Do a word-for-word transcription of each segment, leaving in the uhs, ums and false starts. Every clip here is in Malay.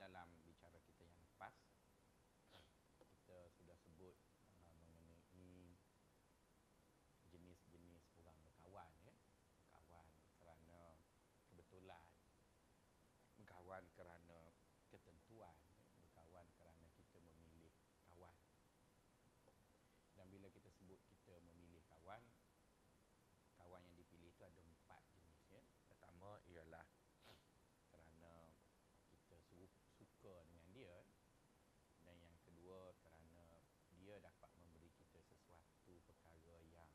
dalam bicara kita yang lepas, kita sudah sebut uh, mengenai jenis-jenis orang berkawan, ya. Berkawan kerana kebetulan, berkawan kerana ketentuan, ya. Berkawan kerana kita memilih kawan. Dan bila kita sebut kita memilih kawan, kawan yang dipilih itu ada empat jenis, ya. Pertama ialah kerana kita suka dengan dia, dan yang kedua kerana dia dapat memberi kita sesuatu perkara yang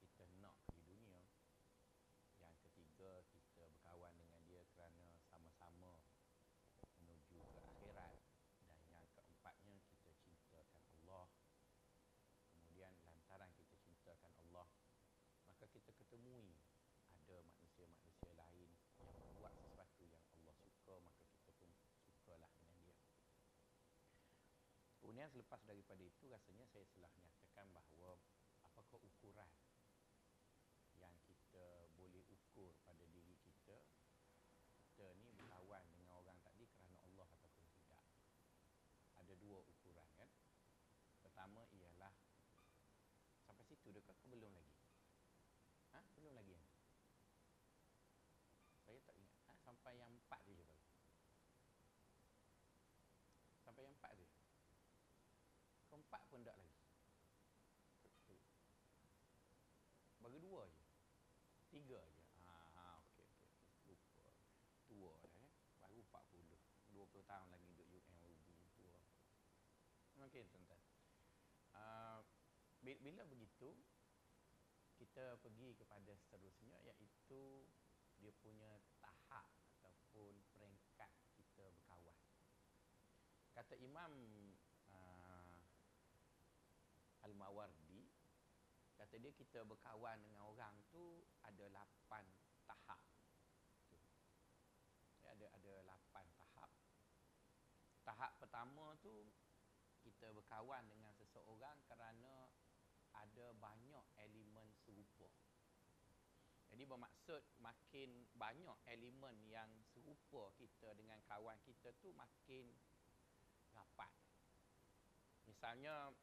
kita nak di dunia. Yang ketiga, kita berkawan dengan dia kerana sama-sama menuju ke akhirat. Dan yang keempatnya, kita cintakan Allah. Kemudian lantaran kita cintakan Allah, maka kita ketemui ada manusia-manusia lain yang membuat sesuatu yang Allah suka, maka kita pun sukalah dengan dia. Kemudian selepas daripada itu, rasanya saya telah nyatakan bahawa apakah ukuran yang kita boleh ukur pada diri kita, kita ni berkawan dengan orang tadi kerana Allah ataupun tidak. Ada dua ukuran, kan. Pertama ialah sampai situ dekat ke belum lagi? Ha? Belum lagi kan? Saya tak ingat. Ha? Sampai yang empat je baru. Sampai yang empat je. Keempat pun tak lagi. Bagi dua je. Tiga je. Ha, ha, okey, okey. Lupa. Tua dah, eh. Baru empat puluh. Dua puluh tahun lagi duduk U N U B. Tua. Okey, tuan-tuan. Uh, bila begitu, kita pergi kepada seterusnya, iaitu dia punya tahap ataupun peringkat kita berkawan. Kata Imam uh, Al-Mawardi, kata dia kita berkawan dengan orang tu ada lapan tahap. Dia ada ada lapan tahap. Tahap pertama tu, kita berkawan dengan seseorang kerana ada banyak elemen serupa. Jadi bermaksud makin banyak elemen yang serupa kita dengan kawan kita tu, makin rapat. Misalnya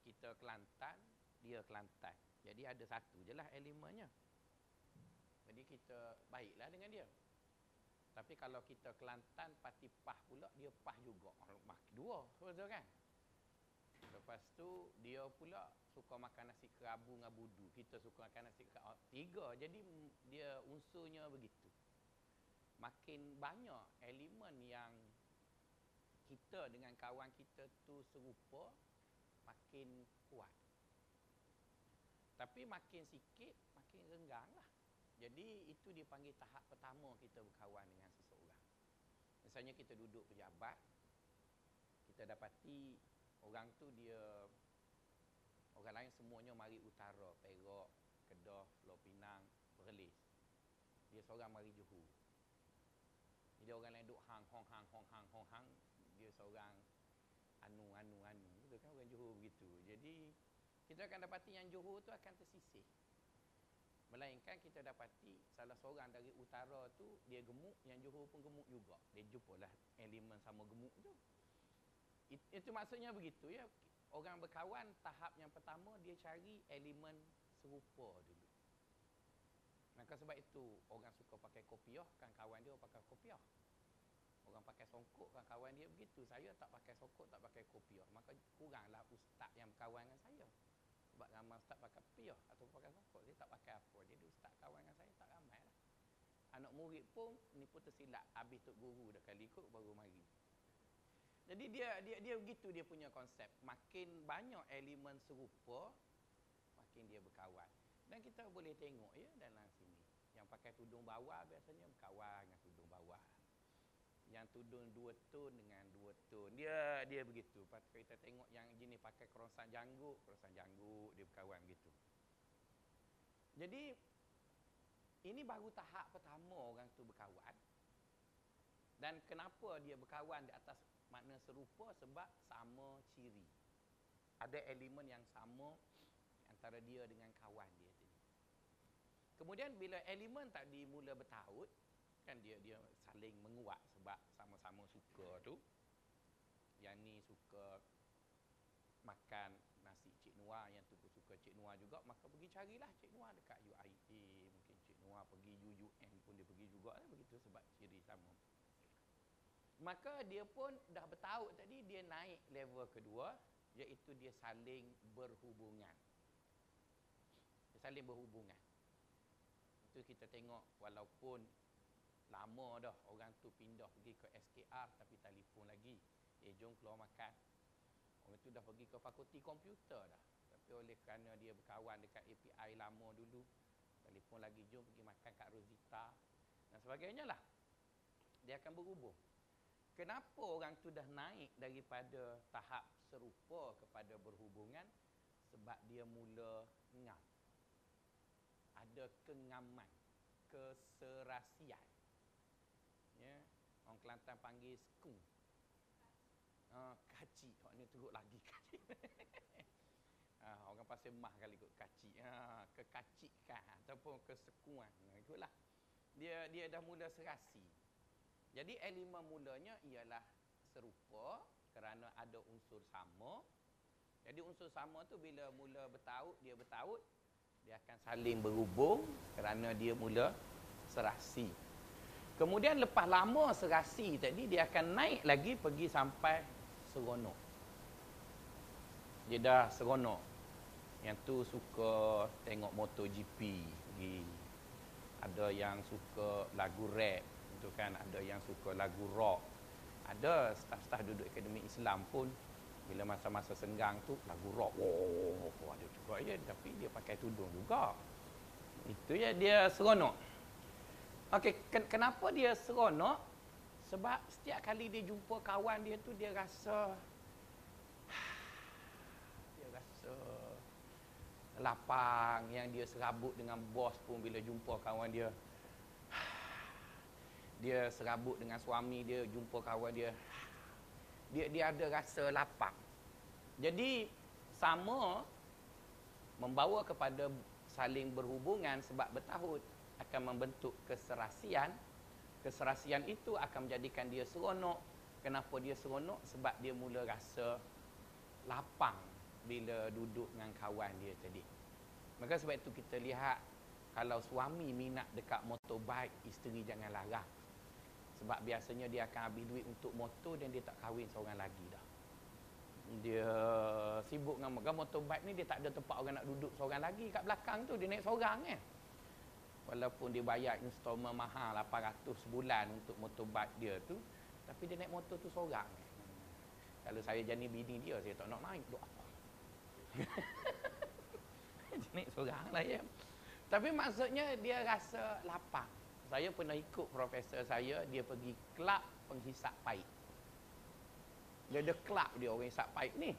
kita Kelantan, dia Kelantan. Jadi ada satu je lah elemennya. Jadi kita baiklah dengan dia. Tapi kalau kita Kelantan parti Pah pula, dia Pah juga. Makin dua, betul kan? Lepas tu, dia pula suka makan nasi kerabu dengan budu. Kita suka makan nasi kerabu. Tiga. Jadi, dia unsurnya begitu. Makin banyak elemen yang kita dengan kawan kita tu serupa, makin kuat. Tapi, makin sikit, makin renggang lah. Jadi, itu dipanggil tahap pertama kita berkawan dengan seseorang. Misalnya, kita duduk pejabat, kita dapati orang tu dia, orang lain semuanya mari utara, Perak, Kedah, Pulau Pinang, Perlis. Dia seorang mari Johor. Jadi orang lain duk hang, hong, hang, hong, hang, hong, hang. Dia seorang anu, anu, anu. Betul kan orang Johor begitu. Jadi kita akan dapati yang Johor tu akan tersisih. Melainkan kita dapati salah seorang dari utara tu, dia gemuk, yang Johor pun gemuk juga. Dia jumpalah elemen sama gemuk tu. It, itu maksudnya begitu, ya. Orang berkawan tahap yang pertama, dia cari elemen serupa dulu. Maka sebab itu orang suka pakai kopiah, kan kawan dia pakai kopiah. Orang pakai songkok, kan kawan dia begitu. Saya tak pakai songkok, tak pakai kopiah. Maka kuranglah ustaz yang berkawan dengan saya. Sebab ramai ustaz pakai kopiah atau pakai songkok. Dia tak pakai apa. Jadi ustaz kawan dengan saya tak ramai lah. Anak murid pun ni pun tersilap. Habis tok guru dah kali ikut baru mari. Jadi dia dia dia begitu dia punya konsep. Makin banyak elemen serupa, makin dia berkawan. Dan kita boleh tengok, ya, dalam sini. Yang pakai tudung bawah biasanya berkawan dengan tudung bawah. Yang tudung dua tun dengan dua tun. Dia dia begitu. Pakai kita tengok yang jenis pakai kerosan janggut, kerosan janggut dia berkawan begitu. Jadi ini baru tahap pertama orang tu berkawan. Dan kenapa dia berkawan di atas makna serupa? Sebab sama ciri. Ada elemen yang sama antara dia dengan kawan dia tadi. Kemudian bila elemen tadi mula bertaut, kan dia dia saling menguat sebab sama sama-sama suka tu. Yang ni suka makan nasi Cik Noah, yang tu suka Cik Noah juga, maka pergi carilah Cik Noah dekat U I A, mungkin Cik Noah pergi U U M pun dia pergi juga, begitu sebab ciri sama. Maka dia pun dah bertaut tadi, dia naik level kedua, iaitu dia saling berhubungan. Dia saling berhubungan. Itu kita tengok walaupun lama dah orang tu pindah pergi ke S K R tapi telefon lagi, eh jom keluar makan. Orang itu dah pergi ke fakulti komputer dah. Tapi oleh kerana dia berkawan dekat A P I lama dulu, telefon lagi, jom pergi makan kat Rosita dan sebagainya lah. Dia akan berhubung. Kenapa orang tu dah naik daripada tahap serupa kepada berhubungan? Sebab dia mula ngam. Ada kengaman, keserasian. Ya, orang Kelantan panggil skung. Uh, kaci, oh, ni teruk lagi kaci. uh, orang pasal mah kali ikut kaci, uh, kekacikan ataupun kesekuan, ikutlah. Dia dia dah mula serasi. Jadi elemen mulanya ialah serupa kerana ada unsur sama. Jadi unsur sama tu bila mula bertaut, dia bertaut, dia akan saling berhubung kerana dia mula serasi. Kemudian lepas lama serasi tadi, dia akan naik lagi pergi sampai seronok. Dia dah seronok. Yang tu suka tengok MotoGP pergi. Ada yang suka lagu rap, itu kan, ada yang suka lagu rock. Ada staf-staf duduk Akademi Islam pun bila masa-masa senggang tu lagu rock. Oh, oh ada juga ya, tapi dia pakai tudung juga. Itu ya dia seronok. Okey, kenapa dia seronok? Sebab setiap kali dia jumpa kawan dia tu, dia rasa dia rasa lapang. Yang dia serabut dengan bos pun bila jumpa kawan dia, dia serabut dengan suami dia, jumpa kawan dia, dia dia ada rasa lapang. Jadi sama membawa kepada saling berhubungan sebab bertaut akan membentuk keserasian. Keserasian itu akan menjadikan dia seronok. Kenapa dia seronok? Sebab dia mula rasa lapang bila duduk dengan kawan dia tadi. Maka sebab itu kita lihat kalau suami minat dekat motorbike, isteri jangan larang. Sebab biasanya dia akan habis duit untuk motor dan dia tak kahwin seorang lagi dah. Dia sibuk dengan motorbike ni, dia tak ada tempat orang nak duduk seorang lagi kat belakang tu, dia naik seorang kan. Walaupun dia bayar installment mahal lapan ratus sebulan untuk motorbike dia tu, tapi dia naik motor tu seorang. Kalau saya jadi bini dia, saya tak nak naik tu apa. Dia naik seorang lah ya. Tapi maksudnya dia rasa lapang. Saya pernah ikut profesor saya, dia pergi kelab penghisap paip. Dia ada kelab dia orang hisap paip ni.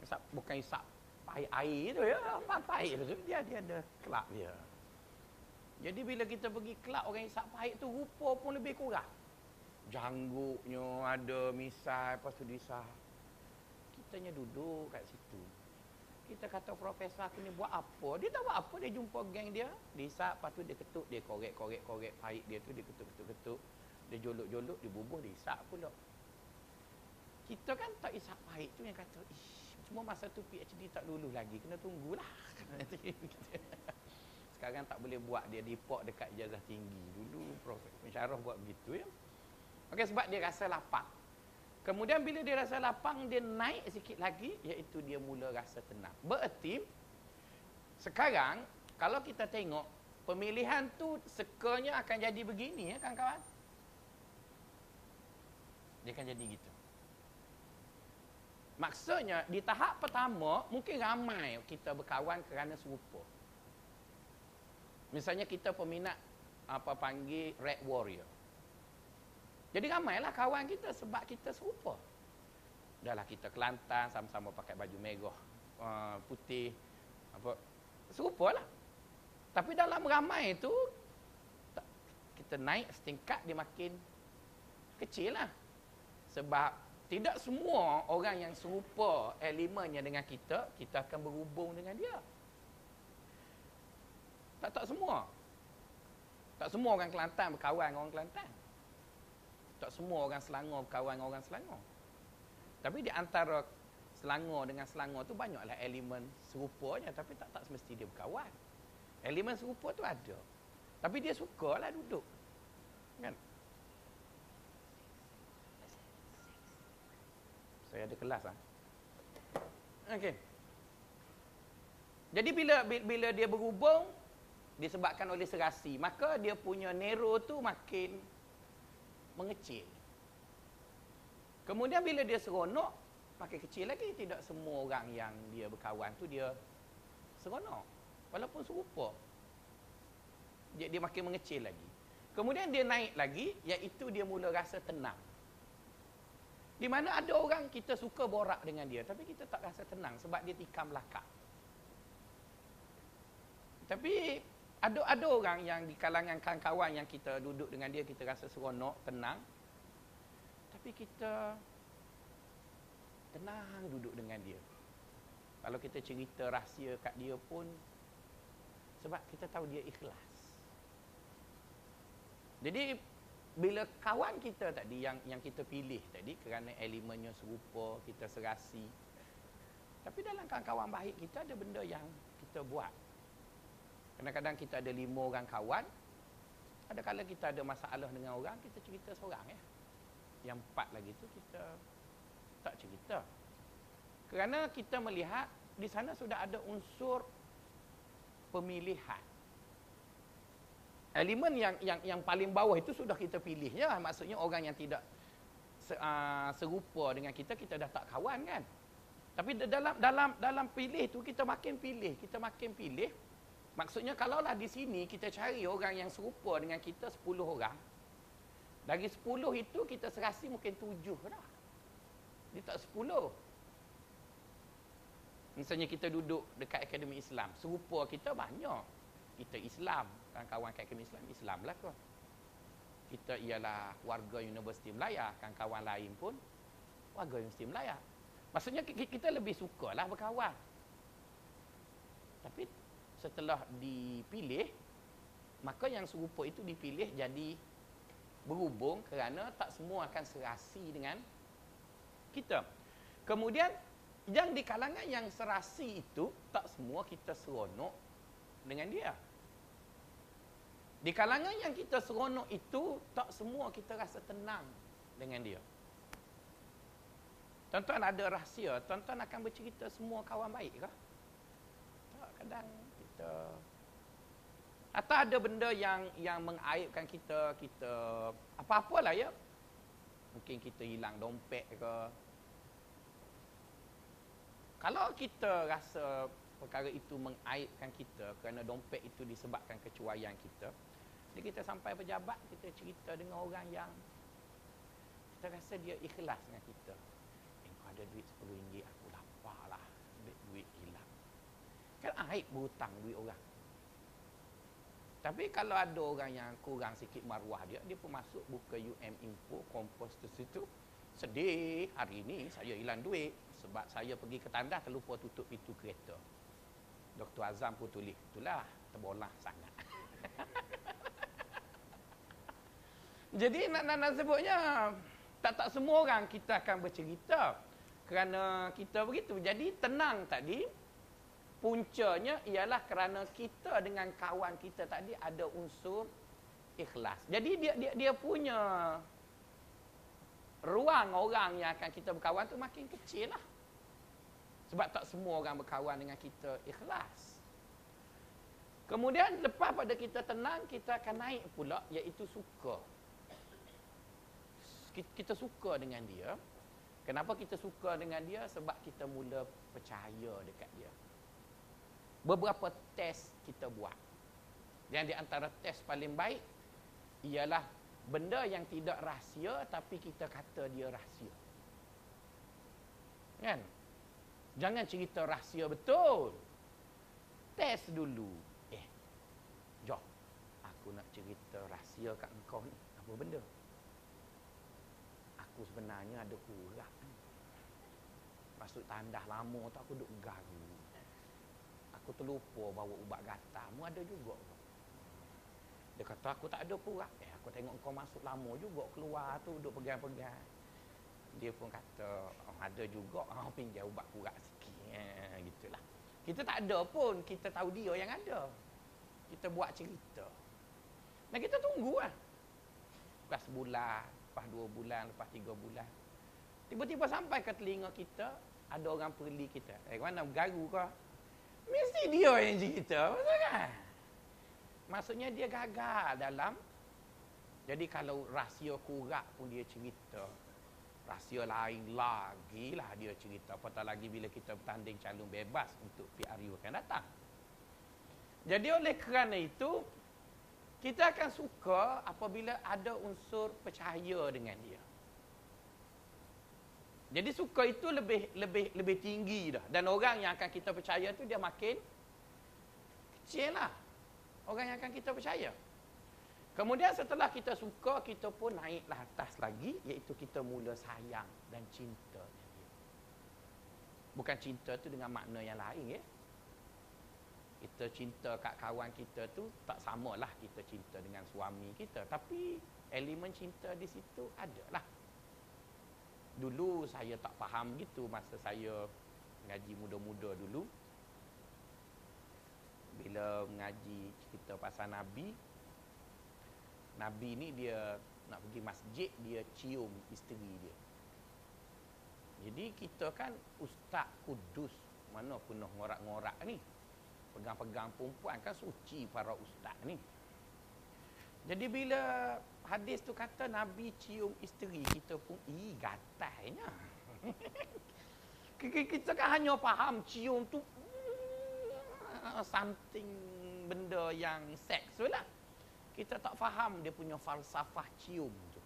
Hisap, bukan hisap paip air tu ya, apa paip tu. Dia, dia ada kelab dia. Jadi bila kita pergi kelab orang hisap pahit tu, rupa pun lebih kurang. Jangguknya ada misai, lepas tu disah. Kitanya duduk kat situ. Kita kata, profesor aku ni buat apa? Dia tak buat apa, dia jumpa geng dia. Dia hisap, lepas tu dia ketuk, dia korek-korek-korek pahit dia tu, dia ketuk-ketuk-ketuk. Dia jolok-jolok, dia bubuh, dia hisap pula. Kita kan tak hisap pahit tu yang kata, ish, cuma masa tu P H D tak lulus lagi, kena tunggulah. Sekarang tak boleh buat, dia report dekat ijazah tinggi. Dulu Prof Musharraf buat begitu ya. Okey, sebab dia rasa lapang. Kemudian bila dia rasa lapang, dia naik sikit lagi, iaitu dia mula rasa tenang. Bererti sekarang kalau kita tengok pemilihan tu, sekelnya akan jadi begini ya kawan-kawan. Dia akan jadi gitu. Maksudnya di tahap pertama mungkin ramai kita berkawan kerana serupa. Misalnya kita peminat apa panggil Red Warrior. Jadi ramailah kawan kita sebab kita serupa. Dahlah kita Kelantan, sama-sama pakai baju merah, uh, putih, apa serupalah. Tapi dalam ramai tu tak, kita naik setingkat dia makin kecil lah. Sebab tidak semua orang yang serupa elemennya dengan kita, kita akan berhubung dengan dia. Tak tak semua. Tak semua orang Kelantan berkawan dengan orang Kelantan. Tak semua orang Selangor kawan orang Selangor. Tapi di antara Selangor dengan Selangor tu banyaklah elemen serupanya, tapi tak tak semesti dia berkawan. Elemen serupa tu ada. Tapi dia sukalah duduk. Kan? Saya ada kelas ah. Okey. Jadi bila bila dia berhubung disebabkan oleh serasi, maka dia punya nero tu makin mengecil. Kemudian bila dia seronok, makin kecil lagi. Tidak semua orang yang dia berkawan tu dia seronok. Walaupun serupa. Dia, dia makin mengecil lagi. Kemudian dia naik lagi, iaitu dia mula rasa tenang. Di mana ada orang kita suka borak dengan dia, tapi kita tak rasa tenang sebab dia tikam belakang. Tapi ada ada orang yang di kalangan kawan-kawan yang kita duduk dengan dia, kita rasa seronok, tenang. Tapi kita tenang duduk dengan dia. Kalau kita cerita rahsia kat dia pun, sebab kita tahu dia ikhlas. Jadi bila kawan kita tadi yang yang kita pilih tadi kerana elemennya serupa, kita serasi. Tapi dalam kawan-kawan baik kita ada benda yang kita buat. Kadang-kadang kita ada lima orang kawan. Ada kala kita ada masalah dengan orang, kita cerita seorang ya. Yang empat lagi tu kita tak cerita. Kerana kita melihat di sana sudah ada unsur pemilihan. Elemen yang yang yang paling bawah itu sudah kita pilih ya. Maksudnya orang yang tidak serupa dengan kita, kita dah tak kawan kan. Tapi dalam dalam dalam pilih tu kita makin pilih, kita makin pilih. Maksudnya kalaulah di sini kita cari orang yang serupa dengan kita sepuluh orang. Dari sepuluh itu kita serasi mungkin tujuh dah. Dia tak sepuluh. Misalnya kita duduk dekat Akademi Islam, serupa kita banyak. Kita Islam, kawan-kawan Akademi Islam, Islam lah kot. Kita ialah warga Universiti Melaya, kawan-kawan lain pun warga Universiti Melaya. Maksudnya kita lebih sukalah berkawan. Tapi setelah dipilih, maka yang serupa itu dipilih jadi berhubung kerana tak semua akan serasi dengan kita. Kemudian yang di kalangan yang serasi itu, tak semua kita seronok dengan dia. Di kalangan yang kita seronok itu, tak semua kita rasa tenang dengan dia. Tuan-tuan ada rahsia, tuan-tuan akan bercerita semua kawan baik ke? Tak, kadang kita... Atau ada benda yang yang mengaibkan kita, kita apa-apalah ya. Mungkin kita hilang dompet ke. Kalau kita rasa perkara itu mengaibkan kita kerana dompet itu disebabkan kecuaian kita, jadi kita sampai pejabat, kita cerita dengan orang yang kita rasa dia ikhlas dengan kita. Eh, kau ada duit sepuluh ringgit, aku lapar lah, duit hilang. Kan aib berhutang duit orang. Tapi kalau ada orang yang kurang sikit maruah dia, dia pun masuk buka U M Info, kompos tu situ. Sedih, hari ni saya hilang duit sebab saya pergi ke tandas terlupa tutup pintu kereta. Doktor Azam pun tulis, itulah terbolah sangat. Jadi nak, nak nak sebutnya, tak tak semua orang kita akan bercerita kerana kita begitu. Jadi tenang tadi, puncanya ialah kerana kita dengan kawan kita tadi ada unsur ikhlas. Jadi dia dia dia punya ruang orang yang akan kita berkawan tu makin kecil lah. Sebab tak semua orang berkawan dengan kita ikhlas. Kemudian lepas pada kita tenang, kita akan naik pula, iaitu suka. Kita suka dengan dia. Kenapa kita suka dengan dia? Sebab kita mula percaya dekat dia. Beberapa tes kita buat. Yang di antara tes paling baik ialah benda yang tidak rahsia tapi kita kata dia rahsia. Kan? Jangan cerita rahsia betul. Tes dulu. Eh, jom. Aku nak cerita rahsia kat engkau ni. Apa benda? Aku sebenarnya ada kurang. Masuk tandas lama tu aku duk garu. Aku terlupa bawa ubat gatal. Mu ada juga. Dia kata aku tak ada kurang. Eh, aku tengok kau masuk lama juga keluar tu duduk pegang-pegang. Dia pun kata oh, ada juga ah, pinjam ubat kurang sikit eh, gitulah. Kita tak ada pun, kita tahu dia yang ada. Kita buat cerita. Dan kita tunggu lah. Lepas bulan, lepas dua bulan, lepas tiga bulan. Tiba-tiba sampai ke telinga kita, ada orang perli kita. Eh, mana garu kau? Mesti dia yang cerita, betul kan? Maksudnya dia gagal dalam. Jadi kalau rahsia kurak pun dia cerita. Rahsia lain lagi lah dia cerita. Apatah lagi bila kita bertanding calon bebas untuk P R U akan datang. Jadi oleh kerana itu, kita akan suka apabila ada unsur percaya dengan dia. Jadi suka itu lebih lebih lebih tinggi dah. Dan orang yang akan kita percaya tu dia makin kecil lah. Orang yang akan kita percaya. Kemudian setelah kita suka, kita pun naiklah atas lagi. Iaitu kita mula sayang dan cinta dengan dia. Bukan cinta tu dengan makna yang lain ya. Kita cinta kat kawan kita tu tak samalah kita cinta dengan suami kita. Tapi elemen cinta di situ ada lah. Dulu saya tak faham gitu masa saya mengaji muda-muda dulu. Bila mengaji cerita pasal Nabi, Nabi ni dia nak pergi masjid, dia cium isteri dia. Jadi kita kan ustaz kudus, mana penuh ngorak-ngorak ni. Pegang-pegang perempuan kan suci para ustaz ni. Jadi bila hadis tu kata Nabi cium isteri, kita pun ih gatainya. Kita kan hanya faham cium tu something benda yang seks lah. Kita tak faham dia punya falsafah cium tu.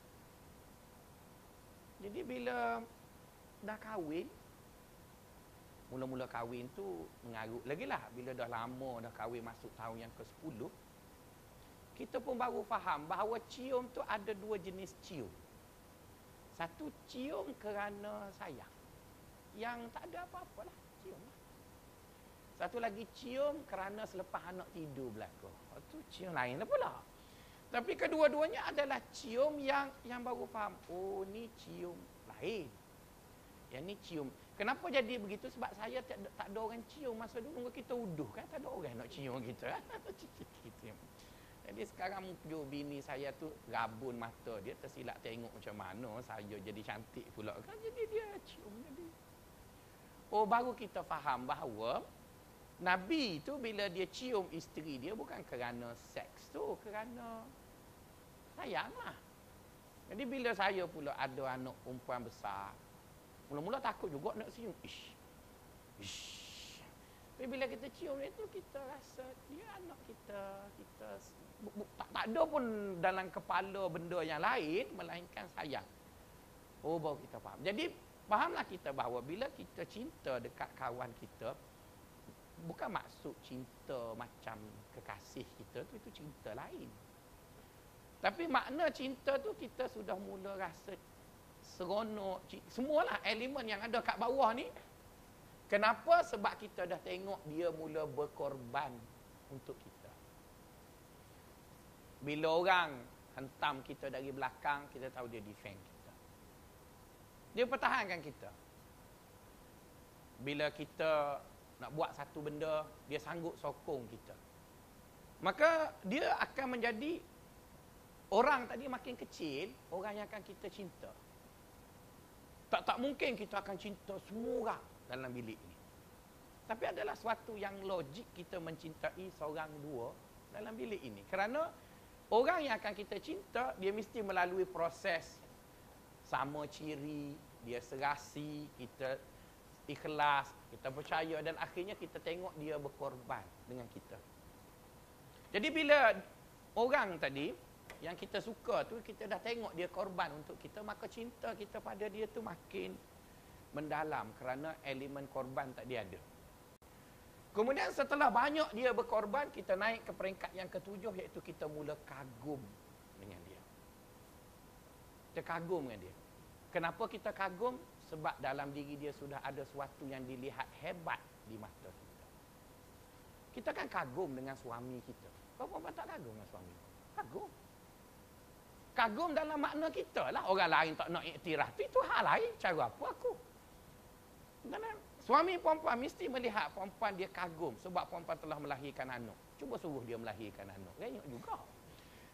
Jadi bila dah kahwin, mula-mula kahwin tu mengarut lagi lah. Bila dah lama dah kahwin masuk tahun yang ke sepuluh, kita pun baru faham bahawa cium tu ada dua jenis cium. Satu cium kerana sayang, yang tak ada apa-apa lah, cium lah. Satu lagi cium kerana selepas anak tidur belaka. Itu cium lain lah pula. Tapi kedua-duanya adalah cium yang yang baru faham. Oh, ni cium lain. Yang ni cium. Kenapa jadi begitu? Sebab saya tak, tak ada orang cium masa dulu. Kita uduh kan, tak ada orang nak cium kita. Jadi sekarang muka bini saya tu rabun mata dia, tersilap tengok macam mana saya jadi cantik pula kan. Jadi dia cium tadi. Oh, baru kita faham bahawa Nabi tu bila dia cium isteri dia bukan kerana seks tu, kerana sayang lah. Jadi bila saya pula ada anak perempuan besar, mula-mula takut juga nak cium. Ish. Ish. Tapi bila kita cium dia tu, kita rasa dia anak kita. Kita tak, tak ada pun dalam kepala benda yang lain, melainkan sayang. Oh, baru kita faham. Jadi, fahamlah kita bahawa bila kita cinta dekat kawan kita, bukan maksud cinta macam kekasih kita tu, itu cinta lain. Tapi makna cinta tu kita sudah mula rasa seronok. Semualah elemen yang ada kat bawah ni. Kenapa? Sebab kita dah tengok dia mula berkorban untuk kita. Bila orang hentam kita dari belakang, kita tahu dia defend kita. Dia pertahankan kita. Bila kita nak buat satu benda, dia sanggup sokong kita. Maka dia akan menjadi orang tadi makin kecil, orang yang akan kita cinta. Tak tak mungkin kita akan cinta semua orang dalam bilik ni. Tapi adalah suatu yang logik kita mencintai seorang dua dalam bilik ini. Kerana orang yang akan kita cinta, dia mesti melalui proses sama ciri, dia serasi, kita ikhlas, kita percaya dan akhirnya kita tengok dia berkorban dengan kita. Jadi bila orang tadi yang kita suka tu, kita dah tengok dia korban untuk kita, maka cinta kita pada dia tu makin mendalam kerana elemen korban tak dia ada. Kemudian setelah banyak dia berkorban, kita naik ke peringkat yang ketujuh, iaitu kita mula kagum dengan dia. Kita kagum dengan dia. Kenapa kita kagum? Sebab dalam diri dia sudah ada sesuatu yang dilihat hebat di mata kita. Kita kan kagum dengan suami kita. Kau pun tak kagum dengan suami kita. Kagum. Kagum dalam makna kita lah. Orang lain tak nak iktiraf. Itu hal lain. Cara apa aku? Dalam suami perempuan mesti melihat perempuan dia kagum. Sebab perempuan telah melahirkan anak. Cuba suruh dia melahirkan anak. Renyok juga.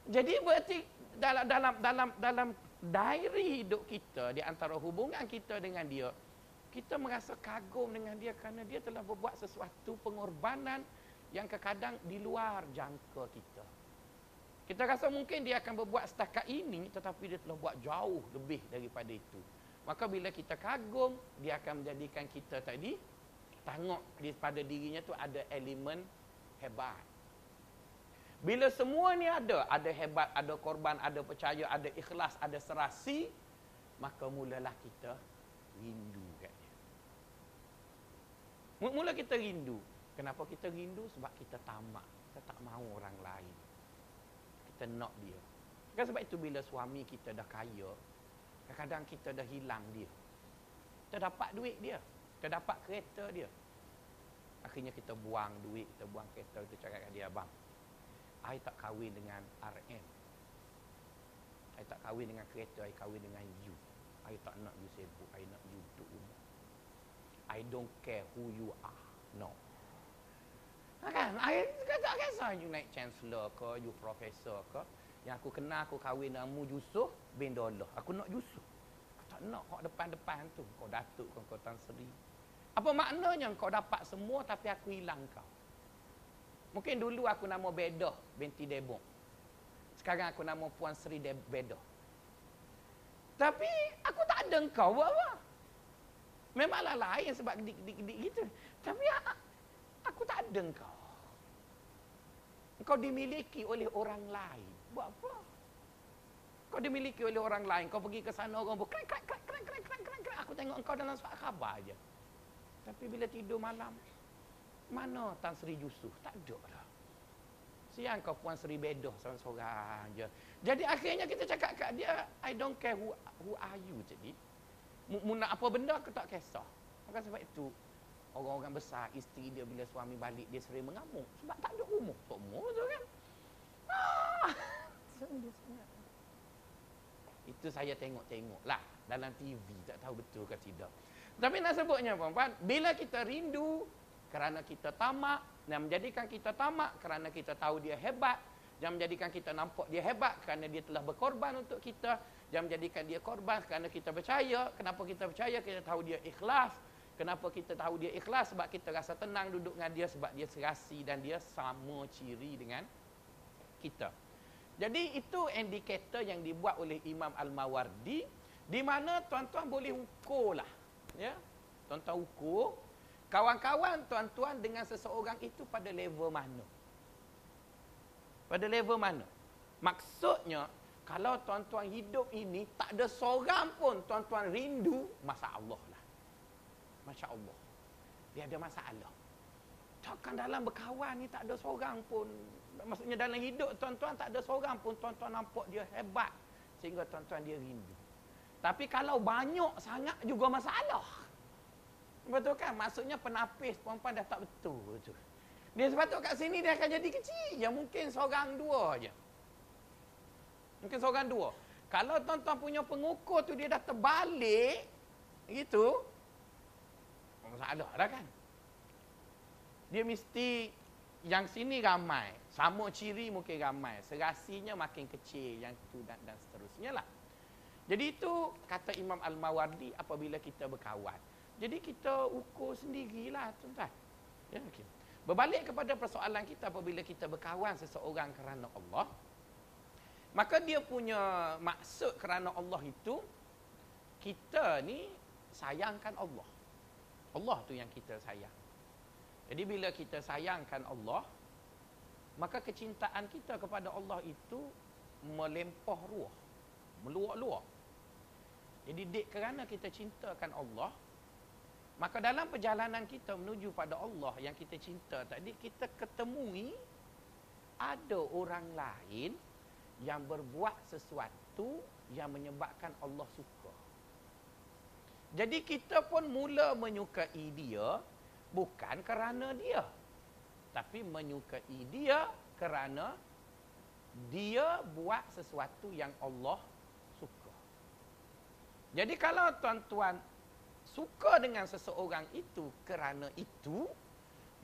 Jadi berarti dalam dalam dalam dalam diary hidup kita, di antara hubungan kita dengan dia, kita merasa kagum dengan dia kerana dia telah berbuat sesuatu pengorbanan yang kadang-kadang di luar jangka kita. Kita rasa mungkin dia akan berbuat setakat ini, tetapi dia telah buat jauh lebih daripada itu. Maka bila kita kagum, dia akan menjadikan kita tadi, tengok pada dirinya tu ada elemen hebat. Bila semua ni ada, ada hebat, ada korban, ada percaya, ada ikhlas, ada serasi, maka mulalah kita rindu katnya. Mula kita rindu. Kenapa kita rindu? Sebab kita tamak. Kita tak mahu orang lain. Kita nak dia. Sebab itu bila suami kita dah kaya, kadang-kadang kita dah hilang dia. Kita dapat duit dia. Kita dapat kereta dia. Akhirnya kita buang duit, kita buang kereta, kita cakap dengan dia, abang, saya tak kahwin dengan R M. Saya tak kahwin dengan kereta, saya kahwin dengan you. Saya tak nak you sibuk, saya nak you duduk rumah. I don't care who you are. No. Kan? Saya tak kisah you naik chancellor ke, you professor ke. Yang aku kenal, aku kahwin dengan mu Yusuf bin Dollah. Aku nak Yusuf. Aku tak nak kau depan-depan tu. Kau datuk, kau, kau Tan Sri. Apa maknanya kau dapat semua tapi aku hilang kau? Mungkin dulu aku nama Bedah binti Debong. Sekarang aku nama Puan Sri Bedah. Tapi aku tak ada kau buat apa. Memanglah lain sebab gedik-gedik gitu. Tapi aku tak ada kau. Kau dimiliki oleh orang lain. Buat apa? Kau dimiliki oleh orang lain. Kau pergi ke sana orang buat krak krak krak krak krak krak krak krak. Aku tengok kau dalam surat khabar aje. Tapi bila tidur malam, mana Tan Sri Yusuf? Tak ada lah. Siang kau Puan Sri Bedah seorang-seorang je. Jadi akhirnya kita cakap kat dia, I don't care who, who are you jadi. Mu nak apa benda aku tak kisah. Maka sebab itu, orang-orang besar, isteri dia bila suami balik, dia sering mengamuk. Sebab tak ada umur. Tak umur tu kan. Ah. Itu saya tengok-tengok lah. Dalam T V, tak tahu betul ke tidak. Tapi nak sebutnya, puan-puan, bila kita rindu, kerana kita tamak, yang menjadikan kita tamak kerana kita tahu dia hebat, yang menjadikan kita nampak dia hebat kerana dia telah berkorban untuk kita, yang menjadikan dia korban kerana kita percaya. Kenapa kita percaya? Kita tahu dia ikhlas. Kenapa kita tahu dia ikhlas? Sebab kita rasa tenang duduk dengan dia, sebab dia serasi dan dia sama ciri dengan kita. Jadi itu indikator yang dibuat oleh Imam Al-Mawardi, di mana tuan-tuan boleh ukur lah, ya? Tuan-tuan ukur kawan-kawan tuan-tuan dengan seseorang itu pada level mana? Pada level mana? Maksudnya, kalau tuan-tuan hidup ini tak ada seorang pun tuan-tuan rindu, Masya Allah lah. Masya Allah. Dia ada masalah. Takkan dalam berkawan ni tak ada seorang pun. Maksudnya dalam hidup tuan-tuan tak ada seorang pun tuan-tuan nampak dia hebat sehingga tuan-tuan dia rindu. Tapi kalau banyak sangat juga masalah. Betul kan? Maksudnya penapis perempuan dah tak betul tu. Dia sepatut kat sini dia akan jadi kecil. Ya mungkin seorang dua je. Mungkin seorang dua. Kalau tuan-tuan punya pengukur tu dia dah terbalik gitu, masalah dah kan? Dia mesti yang sini ramai, sama ciri mungkin ramai, serasinya makin kecil yang tu dan, dan seterusnya lah. Jadi itu kata Imam Al-Mawardi apabila kita berkawan. Jadi kita ukur sendirilah tuan-tuan. Ya, okay. Berbalik kepada persoalan kita apabila kita berkawan seseorang kerana Allah, maka dia punya maksud kerana Allah itu, kita ni sayangkan Allah. Allah tu yang kita sayang. Jadi bila kita sayangkan Allah, maka kecintaan kita kepada Allah itu melempah ruah, meluak-luak. Jadi dek kerana kita cintakan Allah, maka dalam perjalanan kita menuju pada Allah yang kita cinta tadi, kita ketemui ada orang lain yang berbuat sesuatu yang menyebabkan Allah suka. Jadi kita pun mula menyukai dia bukan kerana dia, tapi menyukai dia kerana dia buat sesuatu yang Allah suka. Jadi kalau tuan-tuan suka dengan seseorang itu kerana itu,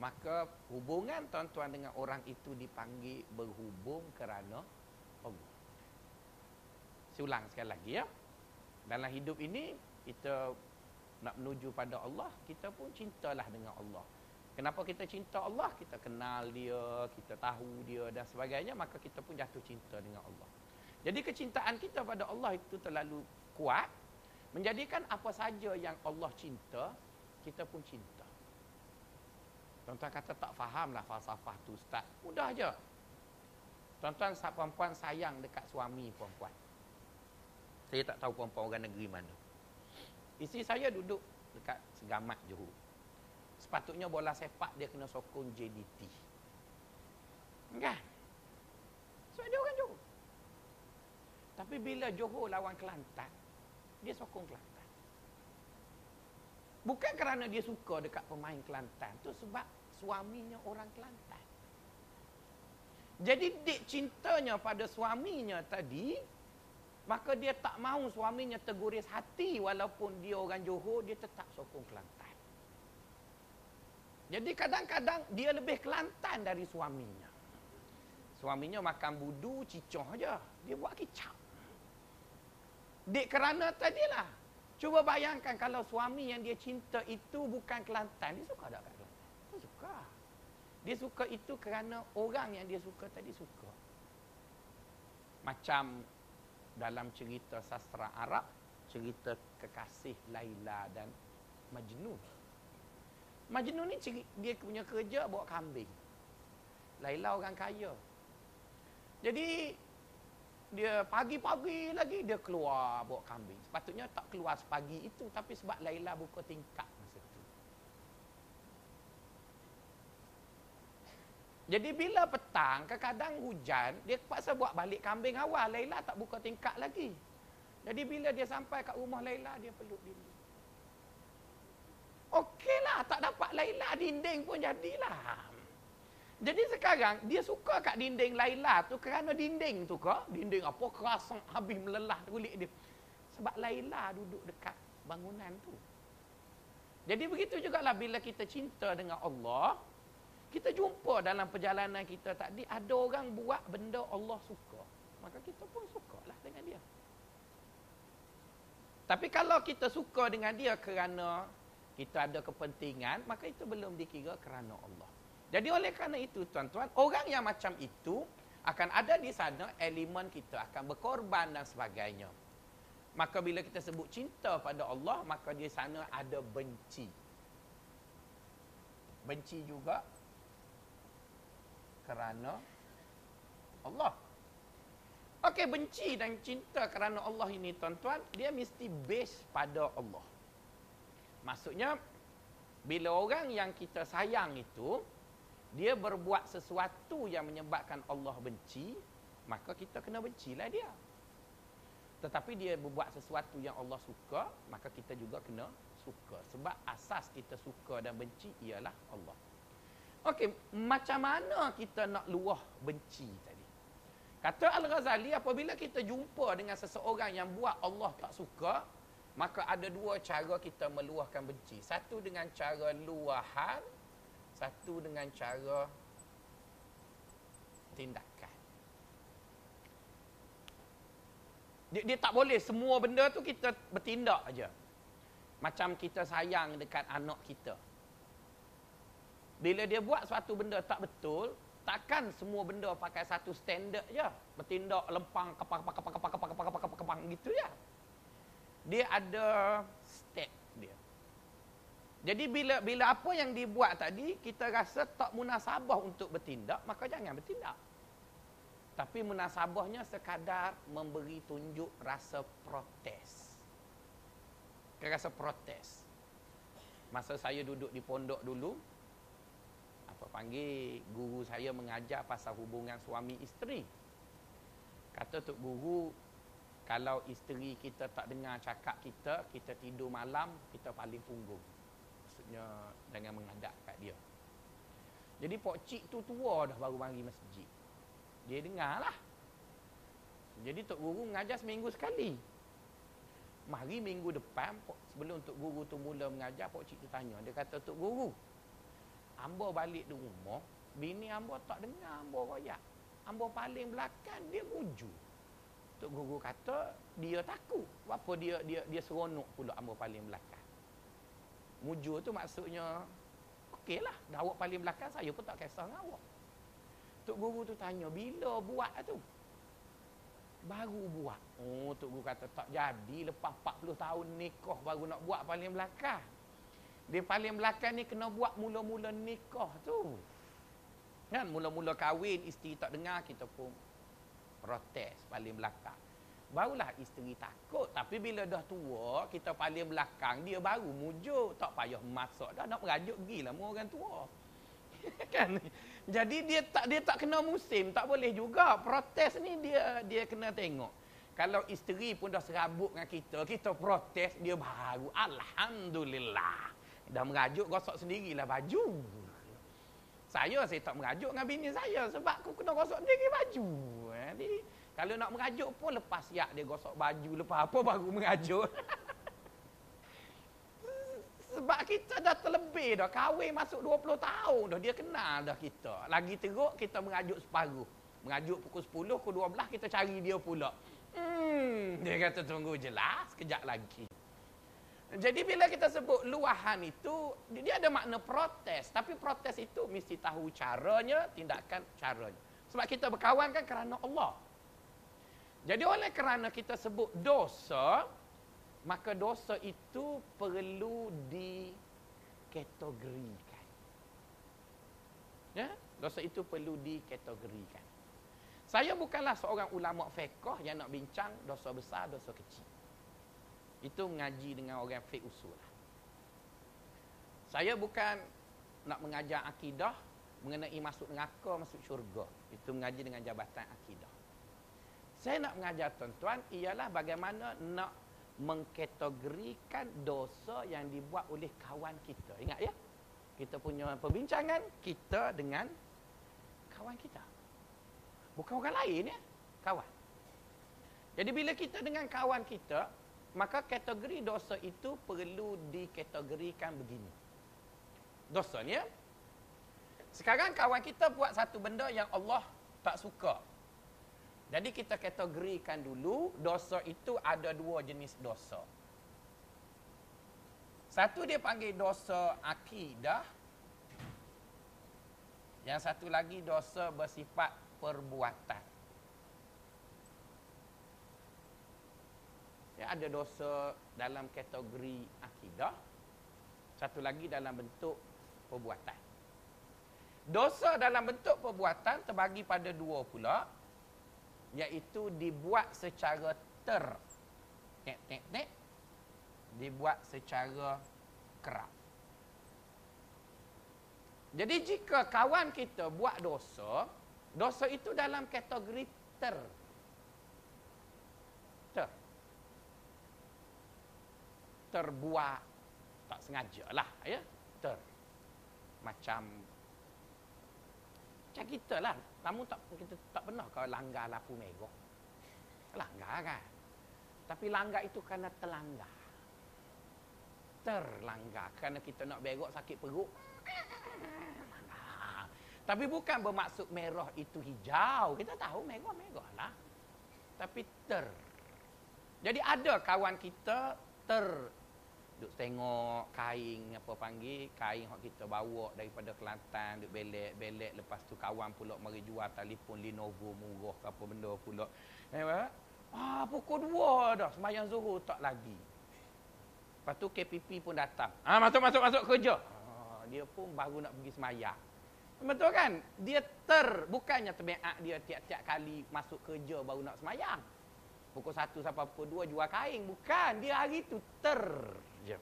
maka hubungan tuan-tuan dengan orang itu dipanggil berhubung kerana Allah. Saya ulang sekali lagi ya. Dalam hidup ini kita nak menuju pada Allah, kita pun cintalah dengan Allah. Kenapa kita cinta Allah? Kita kenal dia, kita tahu dia dan sebagainya, maka kita pun jatuh cinta dengan Allah. Jadi kecintaan kita pada Allah itu terlalu kuat, menjadikan apa saja yang Allah cinta, kita pun cinta. Tuan-tuan kata tak fahamlah falsafah tu Ustaz. Mudah aja. Tuan-tuan, perempuan sayang dekat suami perempuan. Saya tak tahu perempuan orang negeri mana. Isteri saya duduk dekat Segamat Johor. Sepatutnya bola sepak dia kena sokong J D T. Kan? Sebab dia orang Johor. Tapi bila Johor lawan Kelantan, dia sokong Kelantan. Bukan kerana dia suka dekat pemain Kelantan. Itu sebab suaminya orang Kelantan. Jadi dek cintanya pada suaminya tadi, maka dia tak mahu suaminya terguris hati walaupun dia orang Johor, dia tetap sokong Kelantan. Jadi kadang-kadang dia lebih Kelantan dari suaminya. Suaminya makan budu, cicoh je. Dia buat kicap. Dek kerana tadilah. Cuba bayangkan kalau suami yang dia cinta itu bukan Kelantan. Dia suka tak kat Kelantan? Dia suka. Dia suka itu kerana orang yang dia suka tadi suka. Macam dalam cerita sastra Arab, cerita kekasih Laila dan Majnun. Majnun ni dia punya kerja bawa kambing. Laila orang kaya. Jadi dia pagi-pagi lagi dia keluar bawa kambing. Sepatutnya tak keluar sepagi itu, tapi sebab Laila buka tingkap masa tu. Jadi bila petang kadang-kadang hujan, dia paksa buat balik kambing awal. Laila tak buka tingkap lagi. Jadi bila dia sampai kat rumah Laila, dia peluk diri. Okeylah, tak dapat Laila, dinding pun jadilah. Jadi sekarang, dia suka kat dinding Laila tu kerana dinding tu ke? Dinding apa? Keras habis melelah kulit dia. Sebab Laila duduk dekat bangunan tu. Jadi begitu jugalah bila kita cinta dengan Allah, kita jumpa dalam perjalanan kita tadi, ada orang buat benda Allah suka. Maka kita pun sukalah dengan dia. Tapi kalau kita suka dengan dia kerana kita ada kepentingan, maka itu belum dikira kerana Allah. Jadi oleh kerana itu tuan-tuan, orang yang macam itu akan ada di sana elemen kita akan berkorban dan sebagainya. Maka bila kita sebut cinta pada Allah, maka di sana ada benci. Benci juga kerana Allah. Okey, benci dan cinta kerana Allah ini tuan-tuan, dia mesti base pada Allah. Maksudnya, bila orang yang kita sayang itu, dia berbuat sesuatu yang menyebabkan Allah benci, maka kita kena bencilah dia. Tetapi dia berbuat sesuatu yang Allah suka, maka kita juga kena suka. Sebab asas kita suka dan benci ialah Allah. Okey, macam mana kita nak luah benci tadi? Kata Al-Ghazali, apabila kita jumpa dengan seseorang yang buat Allah tak suka, maka ada dua cara kita meluahkan benci. Satu dengan cara luahan, satu dengan cara tindakan. Dia, dia tak boleh semua benda tu kita bertindak aja. Macam kita sayang dekat anak kita. Bila dia buat suatu benda tak betul, takkan semua benda pakai satu standard je. Bertindak lempang kepang kepang kepang kepang kepang kepang kepang kepang gitu je. Dia ada step dia. Jadi bila bila apa yang dibuat tadi, kita rasa tak munasabah untuk bertindak, maka jangan bertindak. Tapi munasabahnya sekadar memberi tunjuk rasa protes. Rasa protes. Masa saya duduk di pondok dulu, apa panggil, guru saya mengajar pasal hubungan suami isteri. Kata Tok Guru, kalau isteri kita tak dengar cakap kita, kita tidur malam, kita paling punggung. Maksudnya, jangan menghadap kat dia. Jadi, pokcik tu tua dah baru mari masjid. Dia dengar lah. Jadi Tok Guru mengajar seminggu sekali. Mari minggu depan sebelum Tok Guru tu mula mengajar, pakcik tu tanya. Dia kata, Tok Guru, hamba balik di rumah, bini hamba tak dengar hamba royak. Hamba paling belakang dia muju. Tok Guru kata dia takut. Apa dia dia dia seronok pula hamba paling belakang. Muju tu maksudnya okeylah, dah awak paling belakang, saya pun tak kisah dengan awak. Tok Guru tu tanya, bila buat tu? Baru buat. Oh, Tok Guru kata tak jadi, lepas empat puluh tahun nikah baru nak buat paling belakang. Dia paling belakang ni kena buat mula-mula nikah tu. Kan mula-mula kahwin isteri tak dengar, kita pun protes paling belakang. Barulah isteri takut. Tapi bila dah tua, kita paling belakang, dia baru mujuk, tak payah masak dah, nak merajuk gilah mu orang tua. Kan? Jadi dia tak dia tak kena musim, tak boleh juga. Protes ni dia dia kena tengok. Kalau isteri pun dah serabut dengan kita, kita protes, dia baru alhamdulillah. Dah merajuk, gosok sendirilah baju. Saya saya tak merajuk dengan bini saya sebab aku kena gosok sendiri baju. Jadi kalau nak merajuk pun lepas siap dia gosok baju, lepas apa baru merajuk. Sebab kita dah terlebih dah, kahwin masuk dua puluh tahun dah, dia kenal dah kita. Lagi teruk kita merajuk separuh. Merajuk pukul sepuluh, pukul dua belas kita cari dia pula. Hmm, dia kata tunggu jelas, kejap lagi. Jadi bila kita sebut luahan itu, dia ada makna protes. Tapi protes itu mesti tahu caranya, tindakan caranya. Sebab kita berkawan kan kerana Allah. Jadi oleh kerana kita sebut dosa, maka dosa itu perlu dikategorikan. Ya? Dosa itu perlu dikategorikan. Saya bukanlah seorang ulama fiqh yang nak bincang dosa besar, dosa kecil. Itu mengaji dengan orang fiqh usul. Saya bukan nak mengajar akidah mengenai masuk neraka, masuk syurga. Itu mengaji dengan jabatan akidah. Saya nak mengajar tuan-tuan ialah bagaimana nak mengkategorikan dosa yang dibuat oleh kawan kita. Ingat ya, kita punya perbincangan kita dengan kawan kita, bukan orang lain ya, kawan. Jadi bila kita dengan kawan kita, maka kategori dosa itu perlu dikategorikan begini. Dosa ni ya, sekarang kawan kita buat satu benda yang Allah tak suka. Jadi kita kategorikan dulu, dosa itu ada dua jenis dosa. Satu dia panggil dosa akidah. Yang satu lagi dosa bersifat perbuatan. Dia ada dosa dalam kategori akidah, satu lagi dalam bentuk perbuatan. Dosa dalam bentuk perbuatan terbagi pada dua pula, iaitu dibuat secara ter tek tek tek dibuat secara kerap. Jadi jika kawan kita buat dosa, dosa itu dalam kategori ter ter terbuat tak sengajalah ya, ter macam macam kita lah. Kamu tak, kita tak pernah kau langgar lampu merah. Langgar kan? Tapi langgar itu kerana terlanggar. Terlanggar. Kerana kita nak berok sakit perut. Langgar. Tapi bukan bermaksud merah itu hijau. Kita tahu merah-merah lah. Tapi ter. Jadi ada kawan kita ter. Duk tengok kain, apa panggil, kain yang kita bawa daripada Kelantan, duk belek-belek. Lepas tu kawan pula mari jual telefon Lenovo murah ke apa benda pula. Eh, ah, pukul dua dah, sembahyang zuhur tak lagi. Lepas tu K P P pun datang. Ah, masuk-masuk-masuk kerja. Ah, dia pun baru nak pergi sembahyang. Betul kan? Dia ter, bukannya terbiak dia tiap-tiap kali masuk kerja baru nak sembahyang. Pukul satu sampai pukul dua jual kain. Bukan. Dia hari tu ter. Je.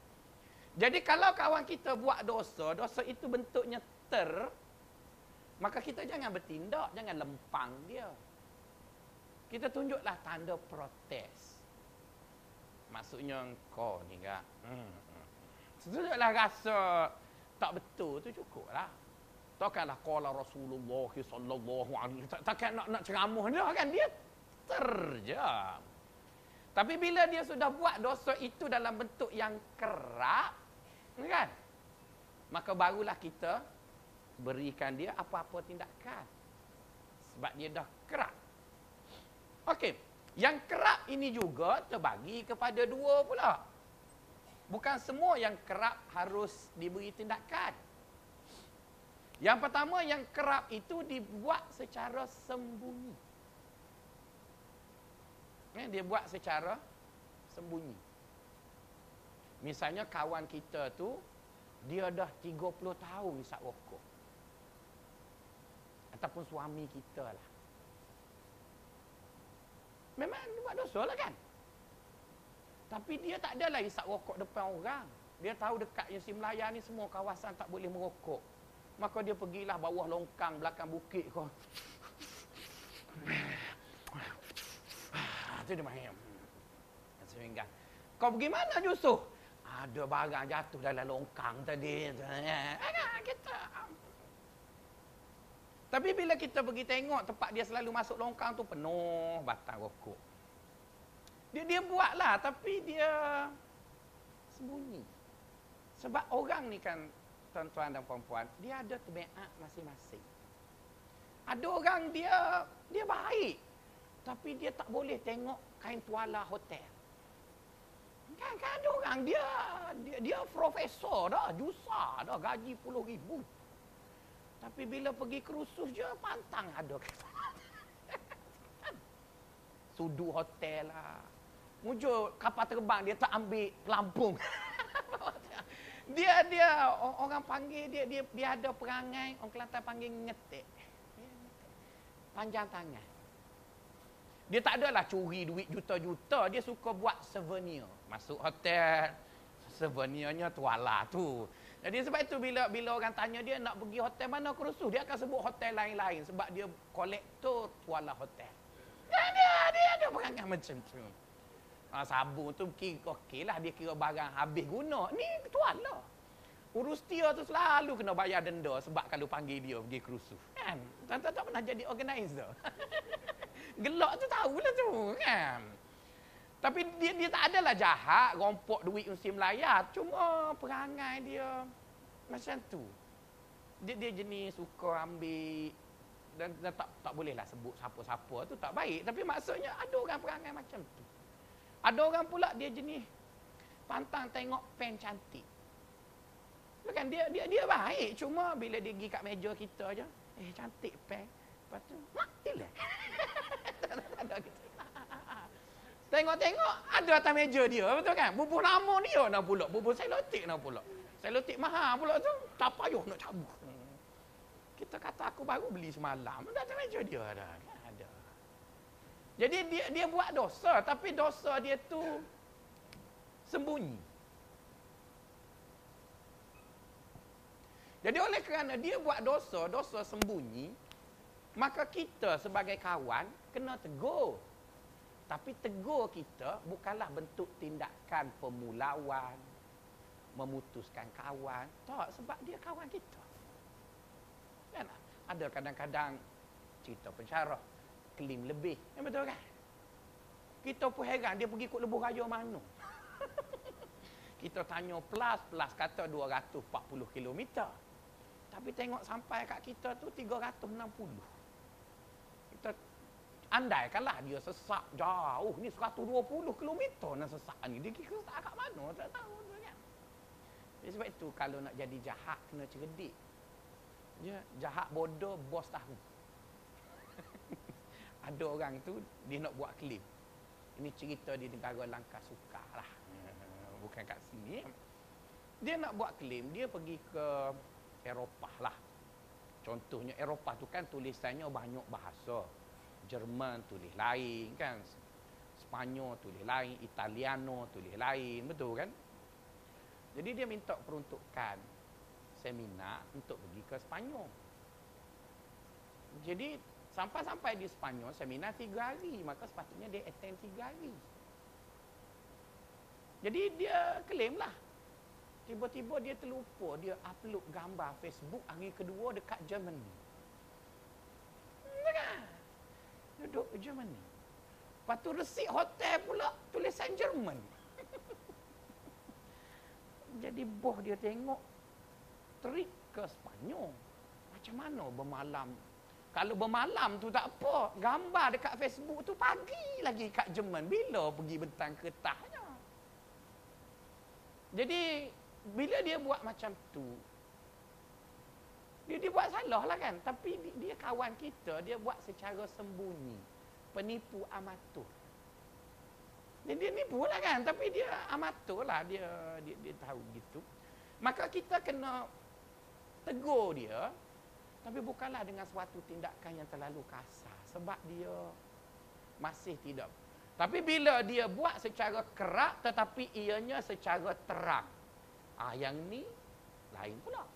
Jadi kalau kawan kita buat dosa, dosa itu bentuknya ter, maka kita jangan bertindak, jangan lempang dia. Kita tunjuklah tanda protes. Maksudnya engkau ni kan. Hmm. Tunjuklah rasa tak betul tu cukup lah. Takkanlah qala Rasulullah sallallahu alaihi wasallam. Takkan nak, nak ceramah dia kan. Dia terjam. Tapi bila dia sudah buat dosa itu dalam bentuk yang kerap, kan? Maka barulah kita berikan dia apa-apa tindakan. Sebab dia dah kerap. Okey, yang kerap ini juga terbagi kepada dua pula. Bukan semua yang kerap harus diberi tindakan. Yang pertama, yang kerap itu dibuat secara sembunyi. Dia buat secara sembunyi. Misalnya kawan kita tu, dia dah tiga puluh tahun hisap rokok. Ataupun suami kita lah. Memang dia buat dosa lah kan? Tapi dia tak adalah hisap rokok depan orang. Dia tahu dekat Yesi Melaya ni semua kawasan tak boleh merokok. Maka dia pergilah bawah longkang belakang bukit kau. Itu dia main. Sehingga kau pergi mana Yusuf? Ada barang jatuh dalam longkang tadi. Kita. Tapi bila kita pergi tengok tempat dia selalu masuk longkang tu penuh batang rokok. Dia dia buatlah tapi dia sembunyi. Sebab orang ni kan, tuan-tuan dan puan-puan, dia ada tabiat masing-masing. Ada orang dia dia baik, tapi dia tak boleh tengok kain tuala hotel. Kan, kan ada orang dia dia, dia profesor dah, jusa dah, gaji puluh ribu. Tapi bila pergi kerusus je pantang ada. Sudu hotel lah. Mujur kapal terbang dia tak ambil pelampung. Dia dia orang panggil dia dia dia ada perangai orang Kelantan panggil ngetik. Panjang tangan. Dia tak adalah curi duit juta-juta, dia suka buat souvenir. Masuk hotel, souvenirnya tuala tu. Jadi sebab itu bila bila orang tanya dia nak pergi hotel mana kerusuh, dia akan sebut hotel lain-lain sebab dia kolektor tuala hotel. Dia dia, dia ada perangai macam tu. Ha, sabun tu kira okey lah. Dia kira barang habis guna. Ni tuan lah. Urus dia tu selalu kena bayar denda sebab kalau panggil dia pergi kerusuh. Kan? Tuan-tuan tak pernah jadi organizer. Gelak tu tahulah tu. Kan? Tapi dia, dia tak adalah jahat, rompok duit Universiti Melaya. Cuma perangai dia macam tu. Dia, dia jenis suka ambil dan, dan tak, tak bolehlah sebut siapa-siapa tu tak baik. Tapi maksudnya ada orang perangai macam tu. Ada orang pula dia jenis pantang tengok pen cantik. Bukan dia dia dia baik, cuma bila dia pergi kat meja kita aje, eh cantik pen. Lepas tu matilah. Tengok-tengok ada atas meja dia, betul kan? Bubuh nama dia nak pula, bubuh selotik nak pula. Selotik mahal pula tu, tak payah nak cabut. Kita kata aku baru beli semalam, atas meja dia ada. Ada. Jadi dia dia buat dosa, tapi dosa dia tu sembunyi. Jadi oleh kerana dia buat dosa, dosa sembunyi, maka kita sebagai kawan kena tegur. Tapi tegur kita bukanlah bentuk tindakan pemulawan, memutuskan kawan. Tak, sebab dia kawan kita. Kan? Ada kadang-kadang cerita pensyarah. Kelim lebih. Ya, betul kan? Kita pun heran dia pergi ikut lebuh raya mana. Kita tanya plus-plus kata dua ratus empat puluh kilometer. Tapi tengok sampai kat kita tu tiga ratus enam puluh. Kita andaikanlah dia sesak jauh. Ni seratus dua puluh kilometer nak sesak ni. Dia kira sesak kat mana? Tak tahu. Kan? Sebab itu kalau nak jadi jahat kena cerdik. Ya, jahat bodoh bos tahu. Ada orang tu, dia nak buat klaim. Ini cerita di negara Langkah Sukar lah. Bukan kat sini. Dia nak buat klaim, dia pergi ke Eropah lah. Contohnya, Eropah tu kan tulisannya banyak bahasa. Jerman tulis lain kan. Sepanyol tulis lain. Italiano tulis lain. Betul kan? Jadi dia minta peruntukan seminar untuk pergi ke Sepanyol. Jadi, sampai-sampai di Sepanyol, seminar tiga hari. Maka sepatutnya dia attend tiga hari. Jadi dia claim lah. Tiba-tiba dia terlupa. Dia upload gambar Facebook hari kedua dekat Germany. Duduk Germany. Lepas tu resip hotel pula tulisan Jerman. Jadi boh dia tengok terik ke Sepanyol. Macam mana bermalam? Kalau bermalam tu tak apa. Gambar dekat Facebook tu pagi lagi kat Jerman. Bila pergi bentang ketahnya? Jadi bila dia buat macam tu, Dia, dia buat salah lah kan. Tapi dia kawan kita, dia buat secara sembunyi. Penipu amatur. Dia, dia nipu lah kan. Tapi dia amatur lah. Dia, dia, dia tahu gitu. Maka kita kena tegur dia. Tapi bukanlah dengan suatu tindakan yang terlalu kasar. Sebab dia masih tidak. Tapi bila dia buat secara kerak tetapi ianya secara terang. Ah, yang ni lain pula.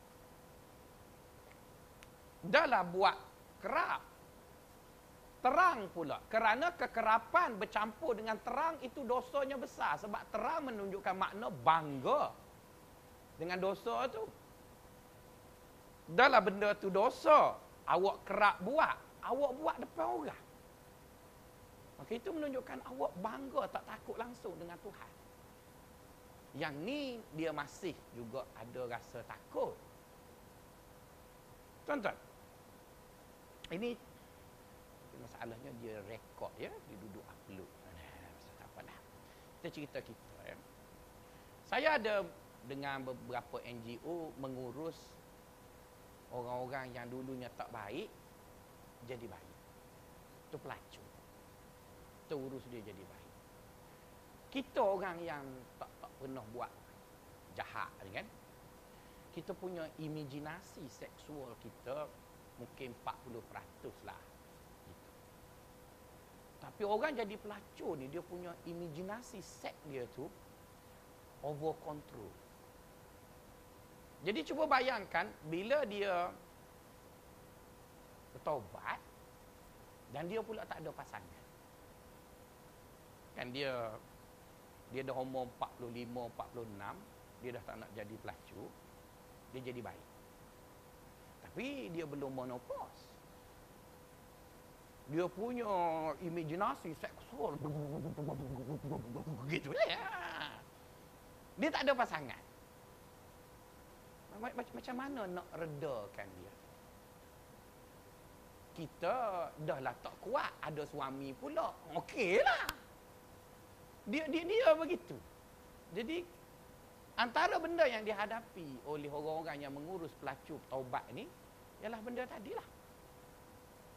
Dahlah buat kerap, terang pula. Kerana kekerapan bercampur dengan terang itu dosanya besar. Sebab terang menunjukkan makna bangga dengan dosa tu. Dahlah benda tu dosa, awak kerap buat, awak buat depan orang. Maka itu menunjukkan awak bangga, tak takut langsung dengan Tuhan. Yang ni dia masih juga ada rasa takut. Tuan-tuan, ini masalahnya dia rekod ya, dia duduk upload. Tak apalah. Kita cerita kita ya. Saya ada dengan beberapa N G O mengurus orang-orang yang dulunya tak baik jadi baik. Tu pelacur. Kita urus dia jadi baik. Kita orang yang tak tak pernah buat jahat kan. Kita punya imajinasi seksual kita mungkin empat puluh peratus lah. Tapi orang jadi pelacur ni, dia punya imajinasi seks dia tu over control. Jadi cuba bayangkan bila dia bertaubat dan dia pula tak ada pasangan. Kan dia dia dah umur empat puluh lima, empat puluh enam, dia dah tak nak jadi pelacur, dia jadi baik. Tapi dia belum menopause. Dia punya imajinasi seksual gitu lah ya. Dia tak ada pasangan. Macam mana nak redakan dia? Kita dah lah tak kuat, ada suami pula. Okey lah. Dia, dia, dia begitu. Jadi antara benda yang dihadapi oleh orang-orang yang mengurus pelacur taubat ni ialah benda tadilah.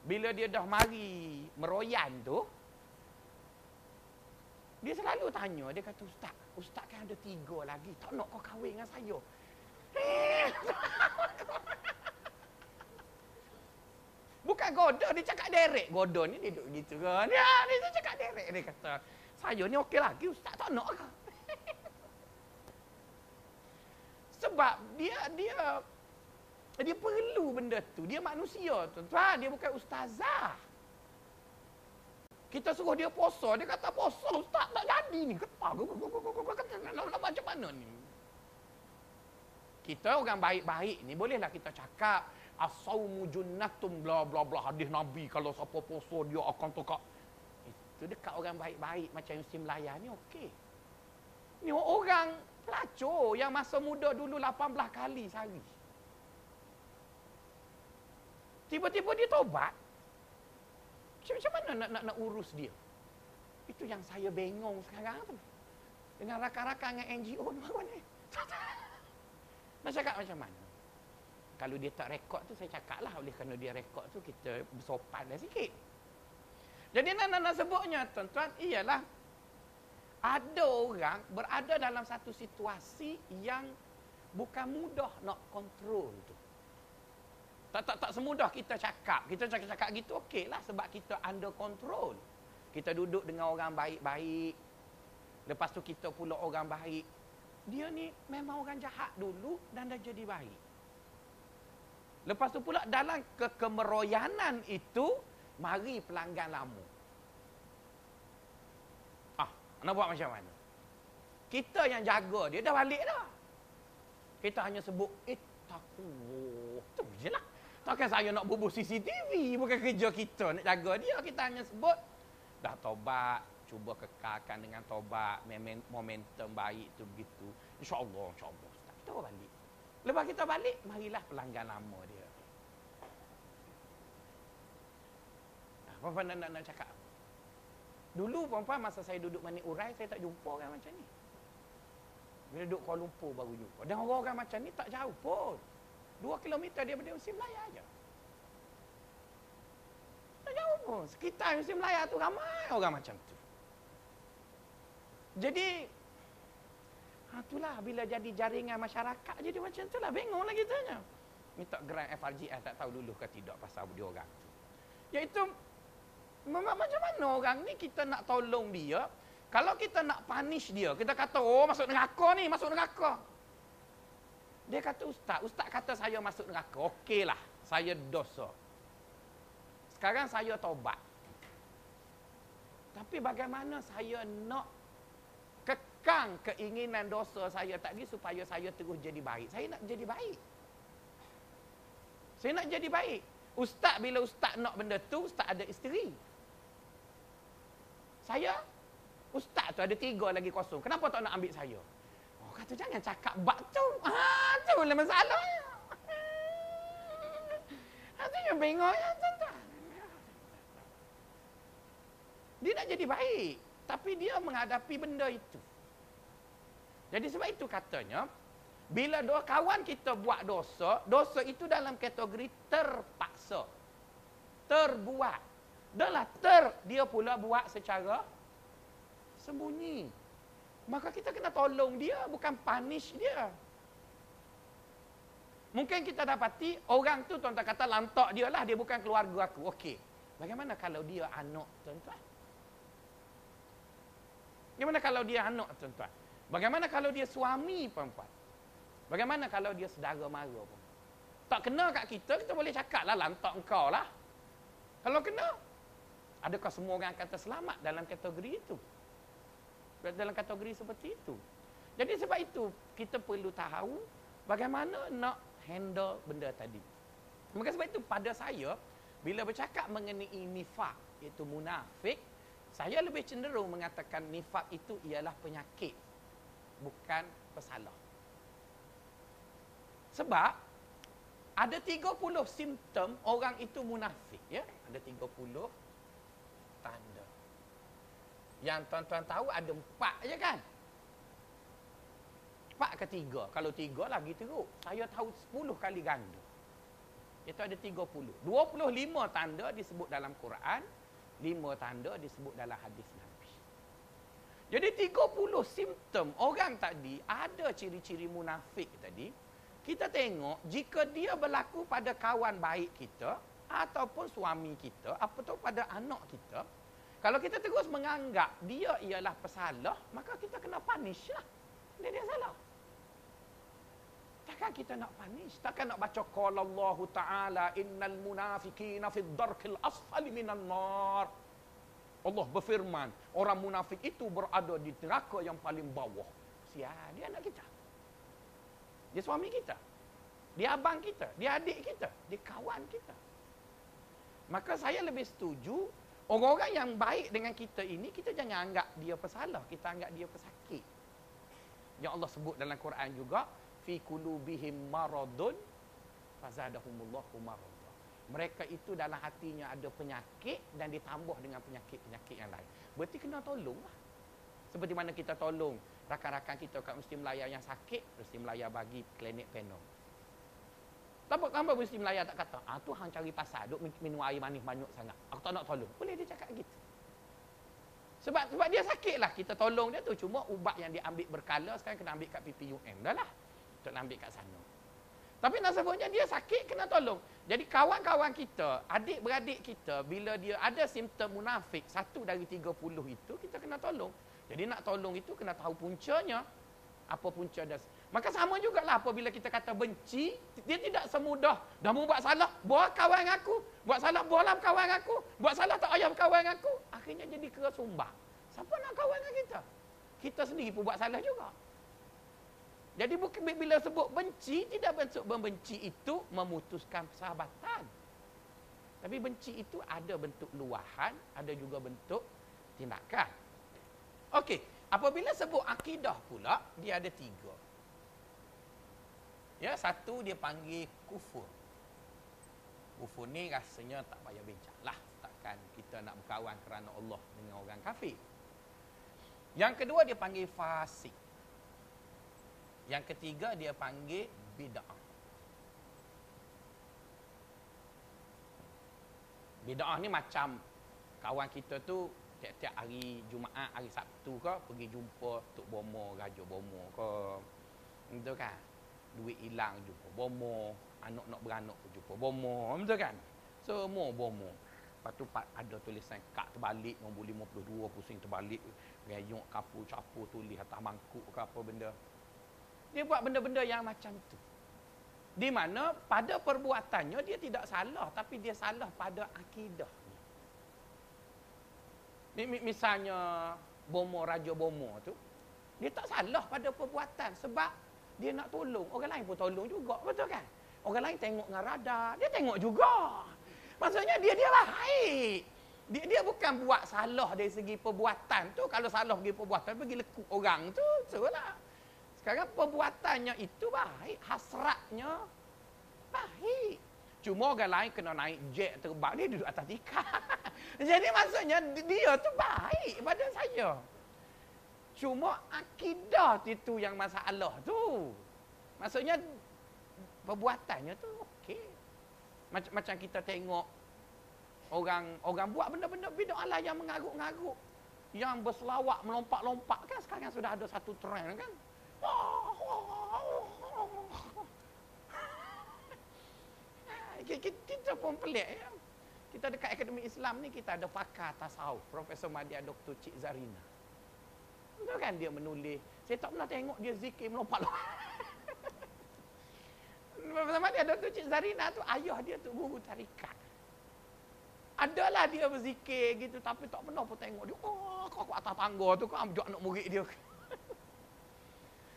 Bila dia dah mari meroyan tu, dia selalu tanya, dia kata, Ustaz, Ustaz kan ada tiga lagi, tak nak kau kahwin dengan saya. Bukan goda, dia cakap derek. Goda ni dia duduk gitu kan. Ya, dia cakap derek. Dia kata, saya ni okey lagi, Ustaz tak nak kau. Sebab dia dia dia perlu benda tu. Dia manusia, tuan-tuan. Dia bukan ustazah. Kita suruh dia puasa, dia kata puasa ustaz tak jadi ni. Ketak. Macam mana ni? Kita orang baik-baik ni bolehlah kita cakap as-saumu junnatum bla bla bla, hadis Nabi kalau siapa puasa dia akan tukar. Itu dekat orang baik-baik macam Yusuf Melayu ni okey. Ni orang pelacur yang masa muda dulu lapan belas kali sehari. Tiba-tiba dia taubat. Macam mana nak, nak, nak urus dia? Itu yang saya bengong sekarang tu. Dengan rakan-rakan dengan N G O ni macam mana? Nak cakap macam mana? Kalau dia tak rekod tu, saya cakap lah. Oleh kerana dia rekod tu, kita bersopan dah sikit. Jadi nak, nak, nak sebutnya, tuan-tuan, ialah ada orang berada dalam satu situasi yang bukan mudah nak kontrol tu. Tak tak tak semudah kita cakap. Kita cakap-cakap gitu okeylah sebab kita under control. Kita duduk dengan orang baik-baik. Lepas tu kita pula orang baik. Dia ni memang orang jahat dulu dan dah jadi baik. Lepas tu pula dalam kekemeroyanan itu mari pelanggan lama. Nak buat macam mana? Kita yang jaga dia dah balik dah. Kita hanya sebut ittaqullah. Tu je lah. Takkan saya nak bubuh C C T V. Bukan kerja kita nak jaga dia. Kita hanya sebut dah taubat, cuba kekalkan dengan taubat, momentum baik tu begitu. InsyaAllah, insyaAllah Ustaz. Kita balik. Lepas kita balik, marilah pelanggan lama dia. Nah, perempuan nak, nak, nak cakap. Dulu perempuan masa saya duduk Manik Urai, saya tak jumpa orang macam ni. Bila duduk Kuala Lumpur baru jumpa. Dan orang-orang macam ni tak jauh pun. Dua kilometer daripada Musim Melayu aja. Tak jauh pun. Sekitar Musim Melayu tu ramai orang macam tu. Jadi, ha, itulah bila jadi jaringan masyarakat jadi macam tu lah. Bengonglah kitanya. Minta grant F R G I tak tahu dulu ke tidak pasal dia orang tu. Iaitu, macam mana orang ni kita nak tolong dia. Kalau kita nak punish dia, kita kata, oh masuk neraka ni, masuk neraka. Dia kata, Ustaz, Ustaz kata saya masuk neraka. Okeylah, saya dosa. Sekarang saya taubat. Tapi bagaimana saya nak kekang keinginan dosa saya tadi supaya saya terus jadi baik? Saya nak jadi baik. Saya nak jadi baik. Ustaz, bila Ustaz nak benda tu, Ustaz ada isteri. Saya... Ustaz tu ada tiga lagi kosong. Kenapa tak nak ambil saya? Oh, kata jangan cakap bab tu. Ah, itulah masalahnya. Hati dia bengong ya, tuan-tuan. Dia nak jadi baik, tapi dia menghadapi benda itu. Jadi sebab itu katanya, bila dua kawan kita buat dosa, dosa itu dalam kategori terpaksa. Terbuat. Dahlah ter dia pula buat secara sembunyi. Maka kita kena tolong dia, bukan punish dia. Mungkin kita dapati orang tu tuan-tuan kata lantak dia lah, dia bukan keluarga aku. Okey. Bagaimana kalau dia anak tuan-tuan? Bagaimana kalau dia anak tuan-tuan? Bagaimana kalau dia suami perempuan? Bagaimana kalau dia saudara mara perempuan? Tak kena kat kita, kita boleh cakap lah lantak engkau lah. Kalau kena, adakah semua orang kata selamat dalam kategori itu? Dalam kategori seperti itu. Jadi sebab itu, kita perlu tahu bagaimana nak handle benda tadi. Maka sebab itu, pada saya, bila bercakap mengenai nifak, iaitu munafik, saya lebih cenderung mengatakan nifak itu ialah penyakit, bukan pesalah. Sebab, ada tiga puluh simptom orang itu munafik. Ya? Ada tiga puluh tanda. Yang tuan-tuan tahu ada empat je kan? Empat ke tiga? Kalau tiga lagi teruk. Saya tahu sepuluh kali ganda. Itu ada tiga puluh. Dua puluh lima tanda disebut dalam Quran. Lima tanda disebut dalam hadis Nabi. Jadi tiga puluh simptom orang tadi ada ciri-ciri munafik tadi. Kita tengok jika dia berlaku pada kawan baik kita, ataupun suami kita, ataupun pada anak kita. Kalau kita terus menganggap dia ialah pesalah, maka kita kena punish lah. Dia dia salah. Takkan kita nak punish. Takkan nak baca qala Allah Ta'ala innal munafiqina fid darkil asfali minan nar. Allah berfirman, orang munafik itu berada di neraka yang paling bawah. Sial, dia anak kita. Dia suami kita. Dia abang kita. Dia adik kita. Dia kawan kita. Maka saya lebih setuju, orang-orang yang baik dengan kita ini, kita jangan anggap dia pesalah, kita anggap dia pesakit. Yang Allah sebut dalam Quran juga, fi qulubihim maradun fazadahumullahu maradan. Mereka itu dalam hatinya ada penyakit dan ditambah dengan penyakit-penyakit yang lain. Berarti kena tolonglah. Seperti mana kita tolong rakan-rakan kita kat Mesti Melayu yang sakit, Mesti Melayu bagi klinik penuh. Tambah-tambah Mesti Melayu tak kata, ah tu hang cari pasal, duk minum air manis banyak sangat. Aku tak nak tolong. Boleh dia cakap gitu. Sebab sebab dia sakitlah, kita tolong dia tu. Cuma ubat yang dia ambil berkala, sekarang kena ambil kat P P U M. Dah lah. Tak nak ambil kat sana. Tapi nak sebutnya dia sakit, kena tolong. Jadi kawan-kawan kita, adik-beradik kita, bila dia ada simptom munafik, satu dari tiga puluh itu, kita kena tolong. Jadi nak tolong itu, kena tahu puncanya. Apa punca dah. Maka sama jugalah apabila kita kata benci, dia tidak semudah. Dah mu buat salah, buat kawan aku. Buat salah, buatlah kawan aku. Buat salah, tak payah kawan aku. Akhirnya jadi kesumbang. Siapa nak kawan dengan kita? Kita sendiri pun buat salah juga. Jadi bila sebut benci, tidak bentuk membenci itu memutuskan persahabatan. Tapi benci itu ada bentuk luahan, ada juga bentuk tindakan. Okey, apabila sebut akidah pula, dia ada tiga. Ya, satu dia panggil kufur. Kufur ni rasanya tak payah bincang lah. Takkan kita nak berkawan kerana Allah dengan orang kafir. Yang kedua dia panggil fasik. Yang ketiga dia panggil bid'ah. Bid'ah ni macam kawan kita tu tiap-tiap hari Jumaat, hari Sabtu ke pergi jumpa Tok Bomo, Raja Bomo ke. Betul kan? Duit hilang jumpa Bomo, anak nak beranak jumpa Bomo, betul kan? Semua Bomo. Lepas tu ada tulisan kad terbalik nombor lima puluh dua pusing terbalik, rayok kapur capur tulis atas mangkuk ke apa benda. Dia buat benda-benda yang macam tu. Di mana pada perbuatannya dia tidak salah, tapi dia salah pada akidahnya. Misalnya Bomo, Raja Bomo tu, dia tak salah pada perbuatan sebab dia nak tolong. Orang lain pun tolong juga, betul kan? Orang lain tengok dengan radar, dia tengok juga. Maksudnya dia dia baik. Dia dia bukan buat salah dari segi perbuatan tu. Kalau salah dari perbuatan, pergi lekuk orang tu, itulah. Sekarang perbuatannya itu baik, hasratnya baik. Cuma orang lain kena naik jet terbang, dia duduk atas tikar. Jadi maksudnya dia tu baik pada saya. Cuma akidah itu yang masalah tu. Maksudnya perbuatannya tu okey. Macam macam kita tengok orang orang buat benda-benda bid'ah lah yang mengaruk-ngaruk, yang berselawak melompat-lompat, kan sekarang sudah ada satu trend kan. Kita pun pelik ya. Kita dekat Akademi Islam ni kita ada pakar tasawuf, Profesor Madya Doktor Cik Zarina. Betul kan dia menulis. Saya tak pernah tengok dia zikir melompat-lompat. Pertama dia Doktor Cik Zarina tu, ayah dia tu guru tarikat. Adalah dia berzikir gitu, tapi tak pernah pun tengok dia. Oh, kau aku atas tangga tu, kau ambil anak murid dia.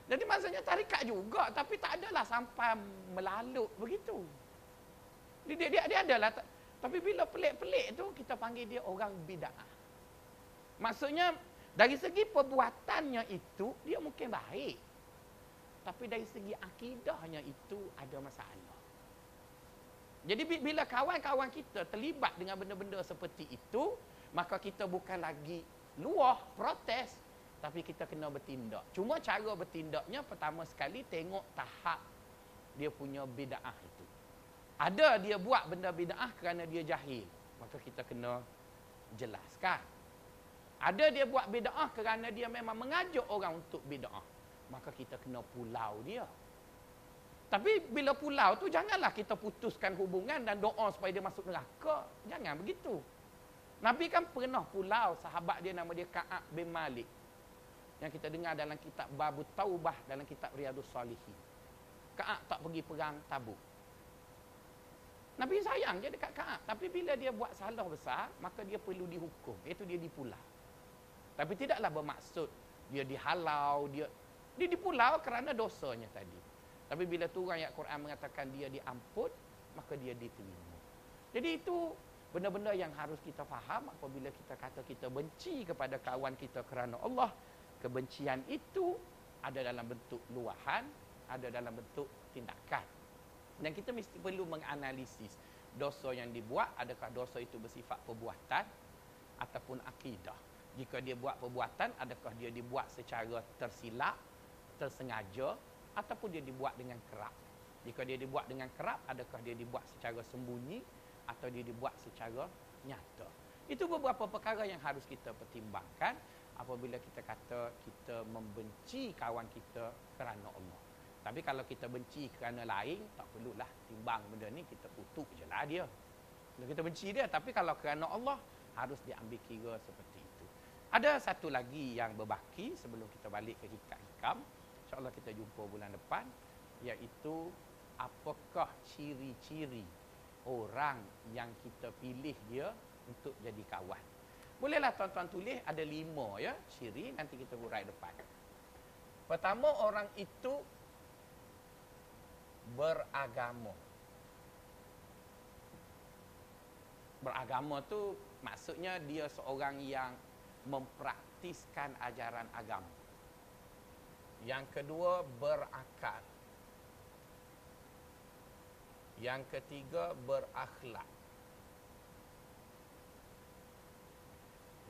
Jadi maksudnya tarikat juga, tapi tak adalah sampai melalut begitu. Dia, dia, dia adalah, tapi bila pelik-pelik tu, kita panggil dia orang bid'ah. Maksudnya, dari segi perbuatannya itu, dia mungkin baik. Tapi dari segi akidahnya itu ada masalah. Jadi bila kawan-kawan kita terlibat dengan benda-benda seperti itu, maka kita bukan lagi luah, protes, tapi kita kena bertindak. Cuma cara bertindaknya pertama sekali tengok tahap dia punya bid'ah itu. Ada dia buat benda bid'ah kerana dia jahil, maka kita kena jelaskan. Ada dia buat bid'ah kerana dia memang mengajak orang untuk bid'ah, maka kita kena pulau dia. Tapi bila pulau tu, janganlah kita putuskan hubungan dan doa supaya dia masuk neraka. Jangan begitu. Nabi kan pernah pulau sahabat dia, nama dia Ka'ab bin Malik, yang kita dengar dalam kitab Babut Taubah, dalam kitab Riyadus Salihin. Ka'ab tak pergi perang Tabuk. Nabi sayang je dekat Ka'ab, tapi bila dia buat salah besar, maka dia perlu dihukum, iaitu dia dipulau. Tapi tidaklah bermaksud dia dihalau, dia Dia dipulau kerana dosanya tadi. Tapi bila tu orang ayat Quran mengatakan dia diampun, maka dia diterima. Jadi itu benda-benda yang harus kita faham apabila kita kata kita benci kepada kawan kita kerana Allah. Kebencian itu ada dalam bentuk luahan, ada dalam bentuk tindakan. Dan kita mesti perlu menganalisis dosa yang dibuat, adakah dosa itu bersifat perbuatan ataupun akidah. Jika dia buat perbuatan, adakah dia dibuat secara tersilap, tersengaja, ataupun dia dibuat dengan kerap. Jika dia dibuat dengan kerap, adakah dia dibuat secara sembunyi atau dia dibuat secara nyata. Itu beberapa perkara yang harus kita pertimbangkan apabila kita kata kita membenci kawan kita kerana Allah. Tapi kalau kita benci kerana lain, tak perlulah timbang benda ni, kita kutuk je lah dia. Kalau kita benci dia, tapi kalau kerana Allah, harus diambil kira seperti itu. Ada satu lagi yang berbaki sebelum kita balik ke hikam-hikam. InsyaAllah kita jumpa bulan depan, iaitu apakah ciri-ciri orang yang kita pilih dia untuk jadi kawan. Bolehlah tuan-tuan tulis, ada lima ya ciri, nanti kita hurai depan. Pertama, orang itu beragama. Beragama tu maksudnya dia seorang yang mempraktiskan ajaran agama. Yang kedua, berakal. Yang ketiga, berakhlak.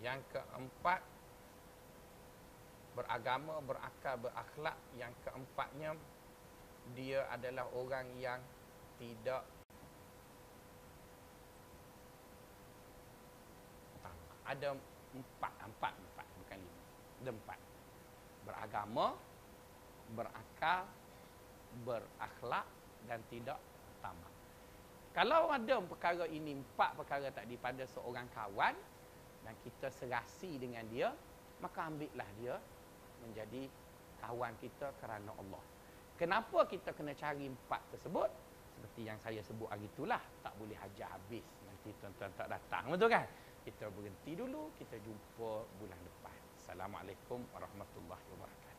Yang keempat, beragama, berakal, berakhlak. Yang keempatnya, dia adalah orang yang tidak utama. Ada empat, empat, empat, bukan lima. Ada empat. Beragama, berakal, berakhlak dan tidak utama. Kalau ada perkara ini, empat perkara tadi pada seorang kawan dan kita serasi dengan dia, maka ambillah dia menjadi kawan kita kerana Allah. Kenapa kita kena cari empat tersebut? Seperti yang saya sebut hari itulah, tak boleh hajar habis. Nanti tuan-tuan tak datang, betul kan? Kita berhenti dulu, kita jumpa bulan depan. Assalamualaikum warahmatullahi wabarakatuh.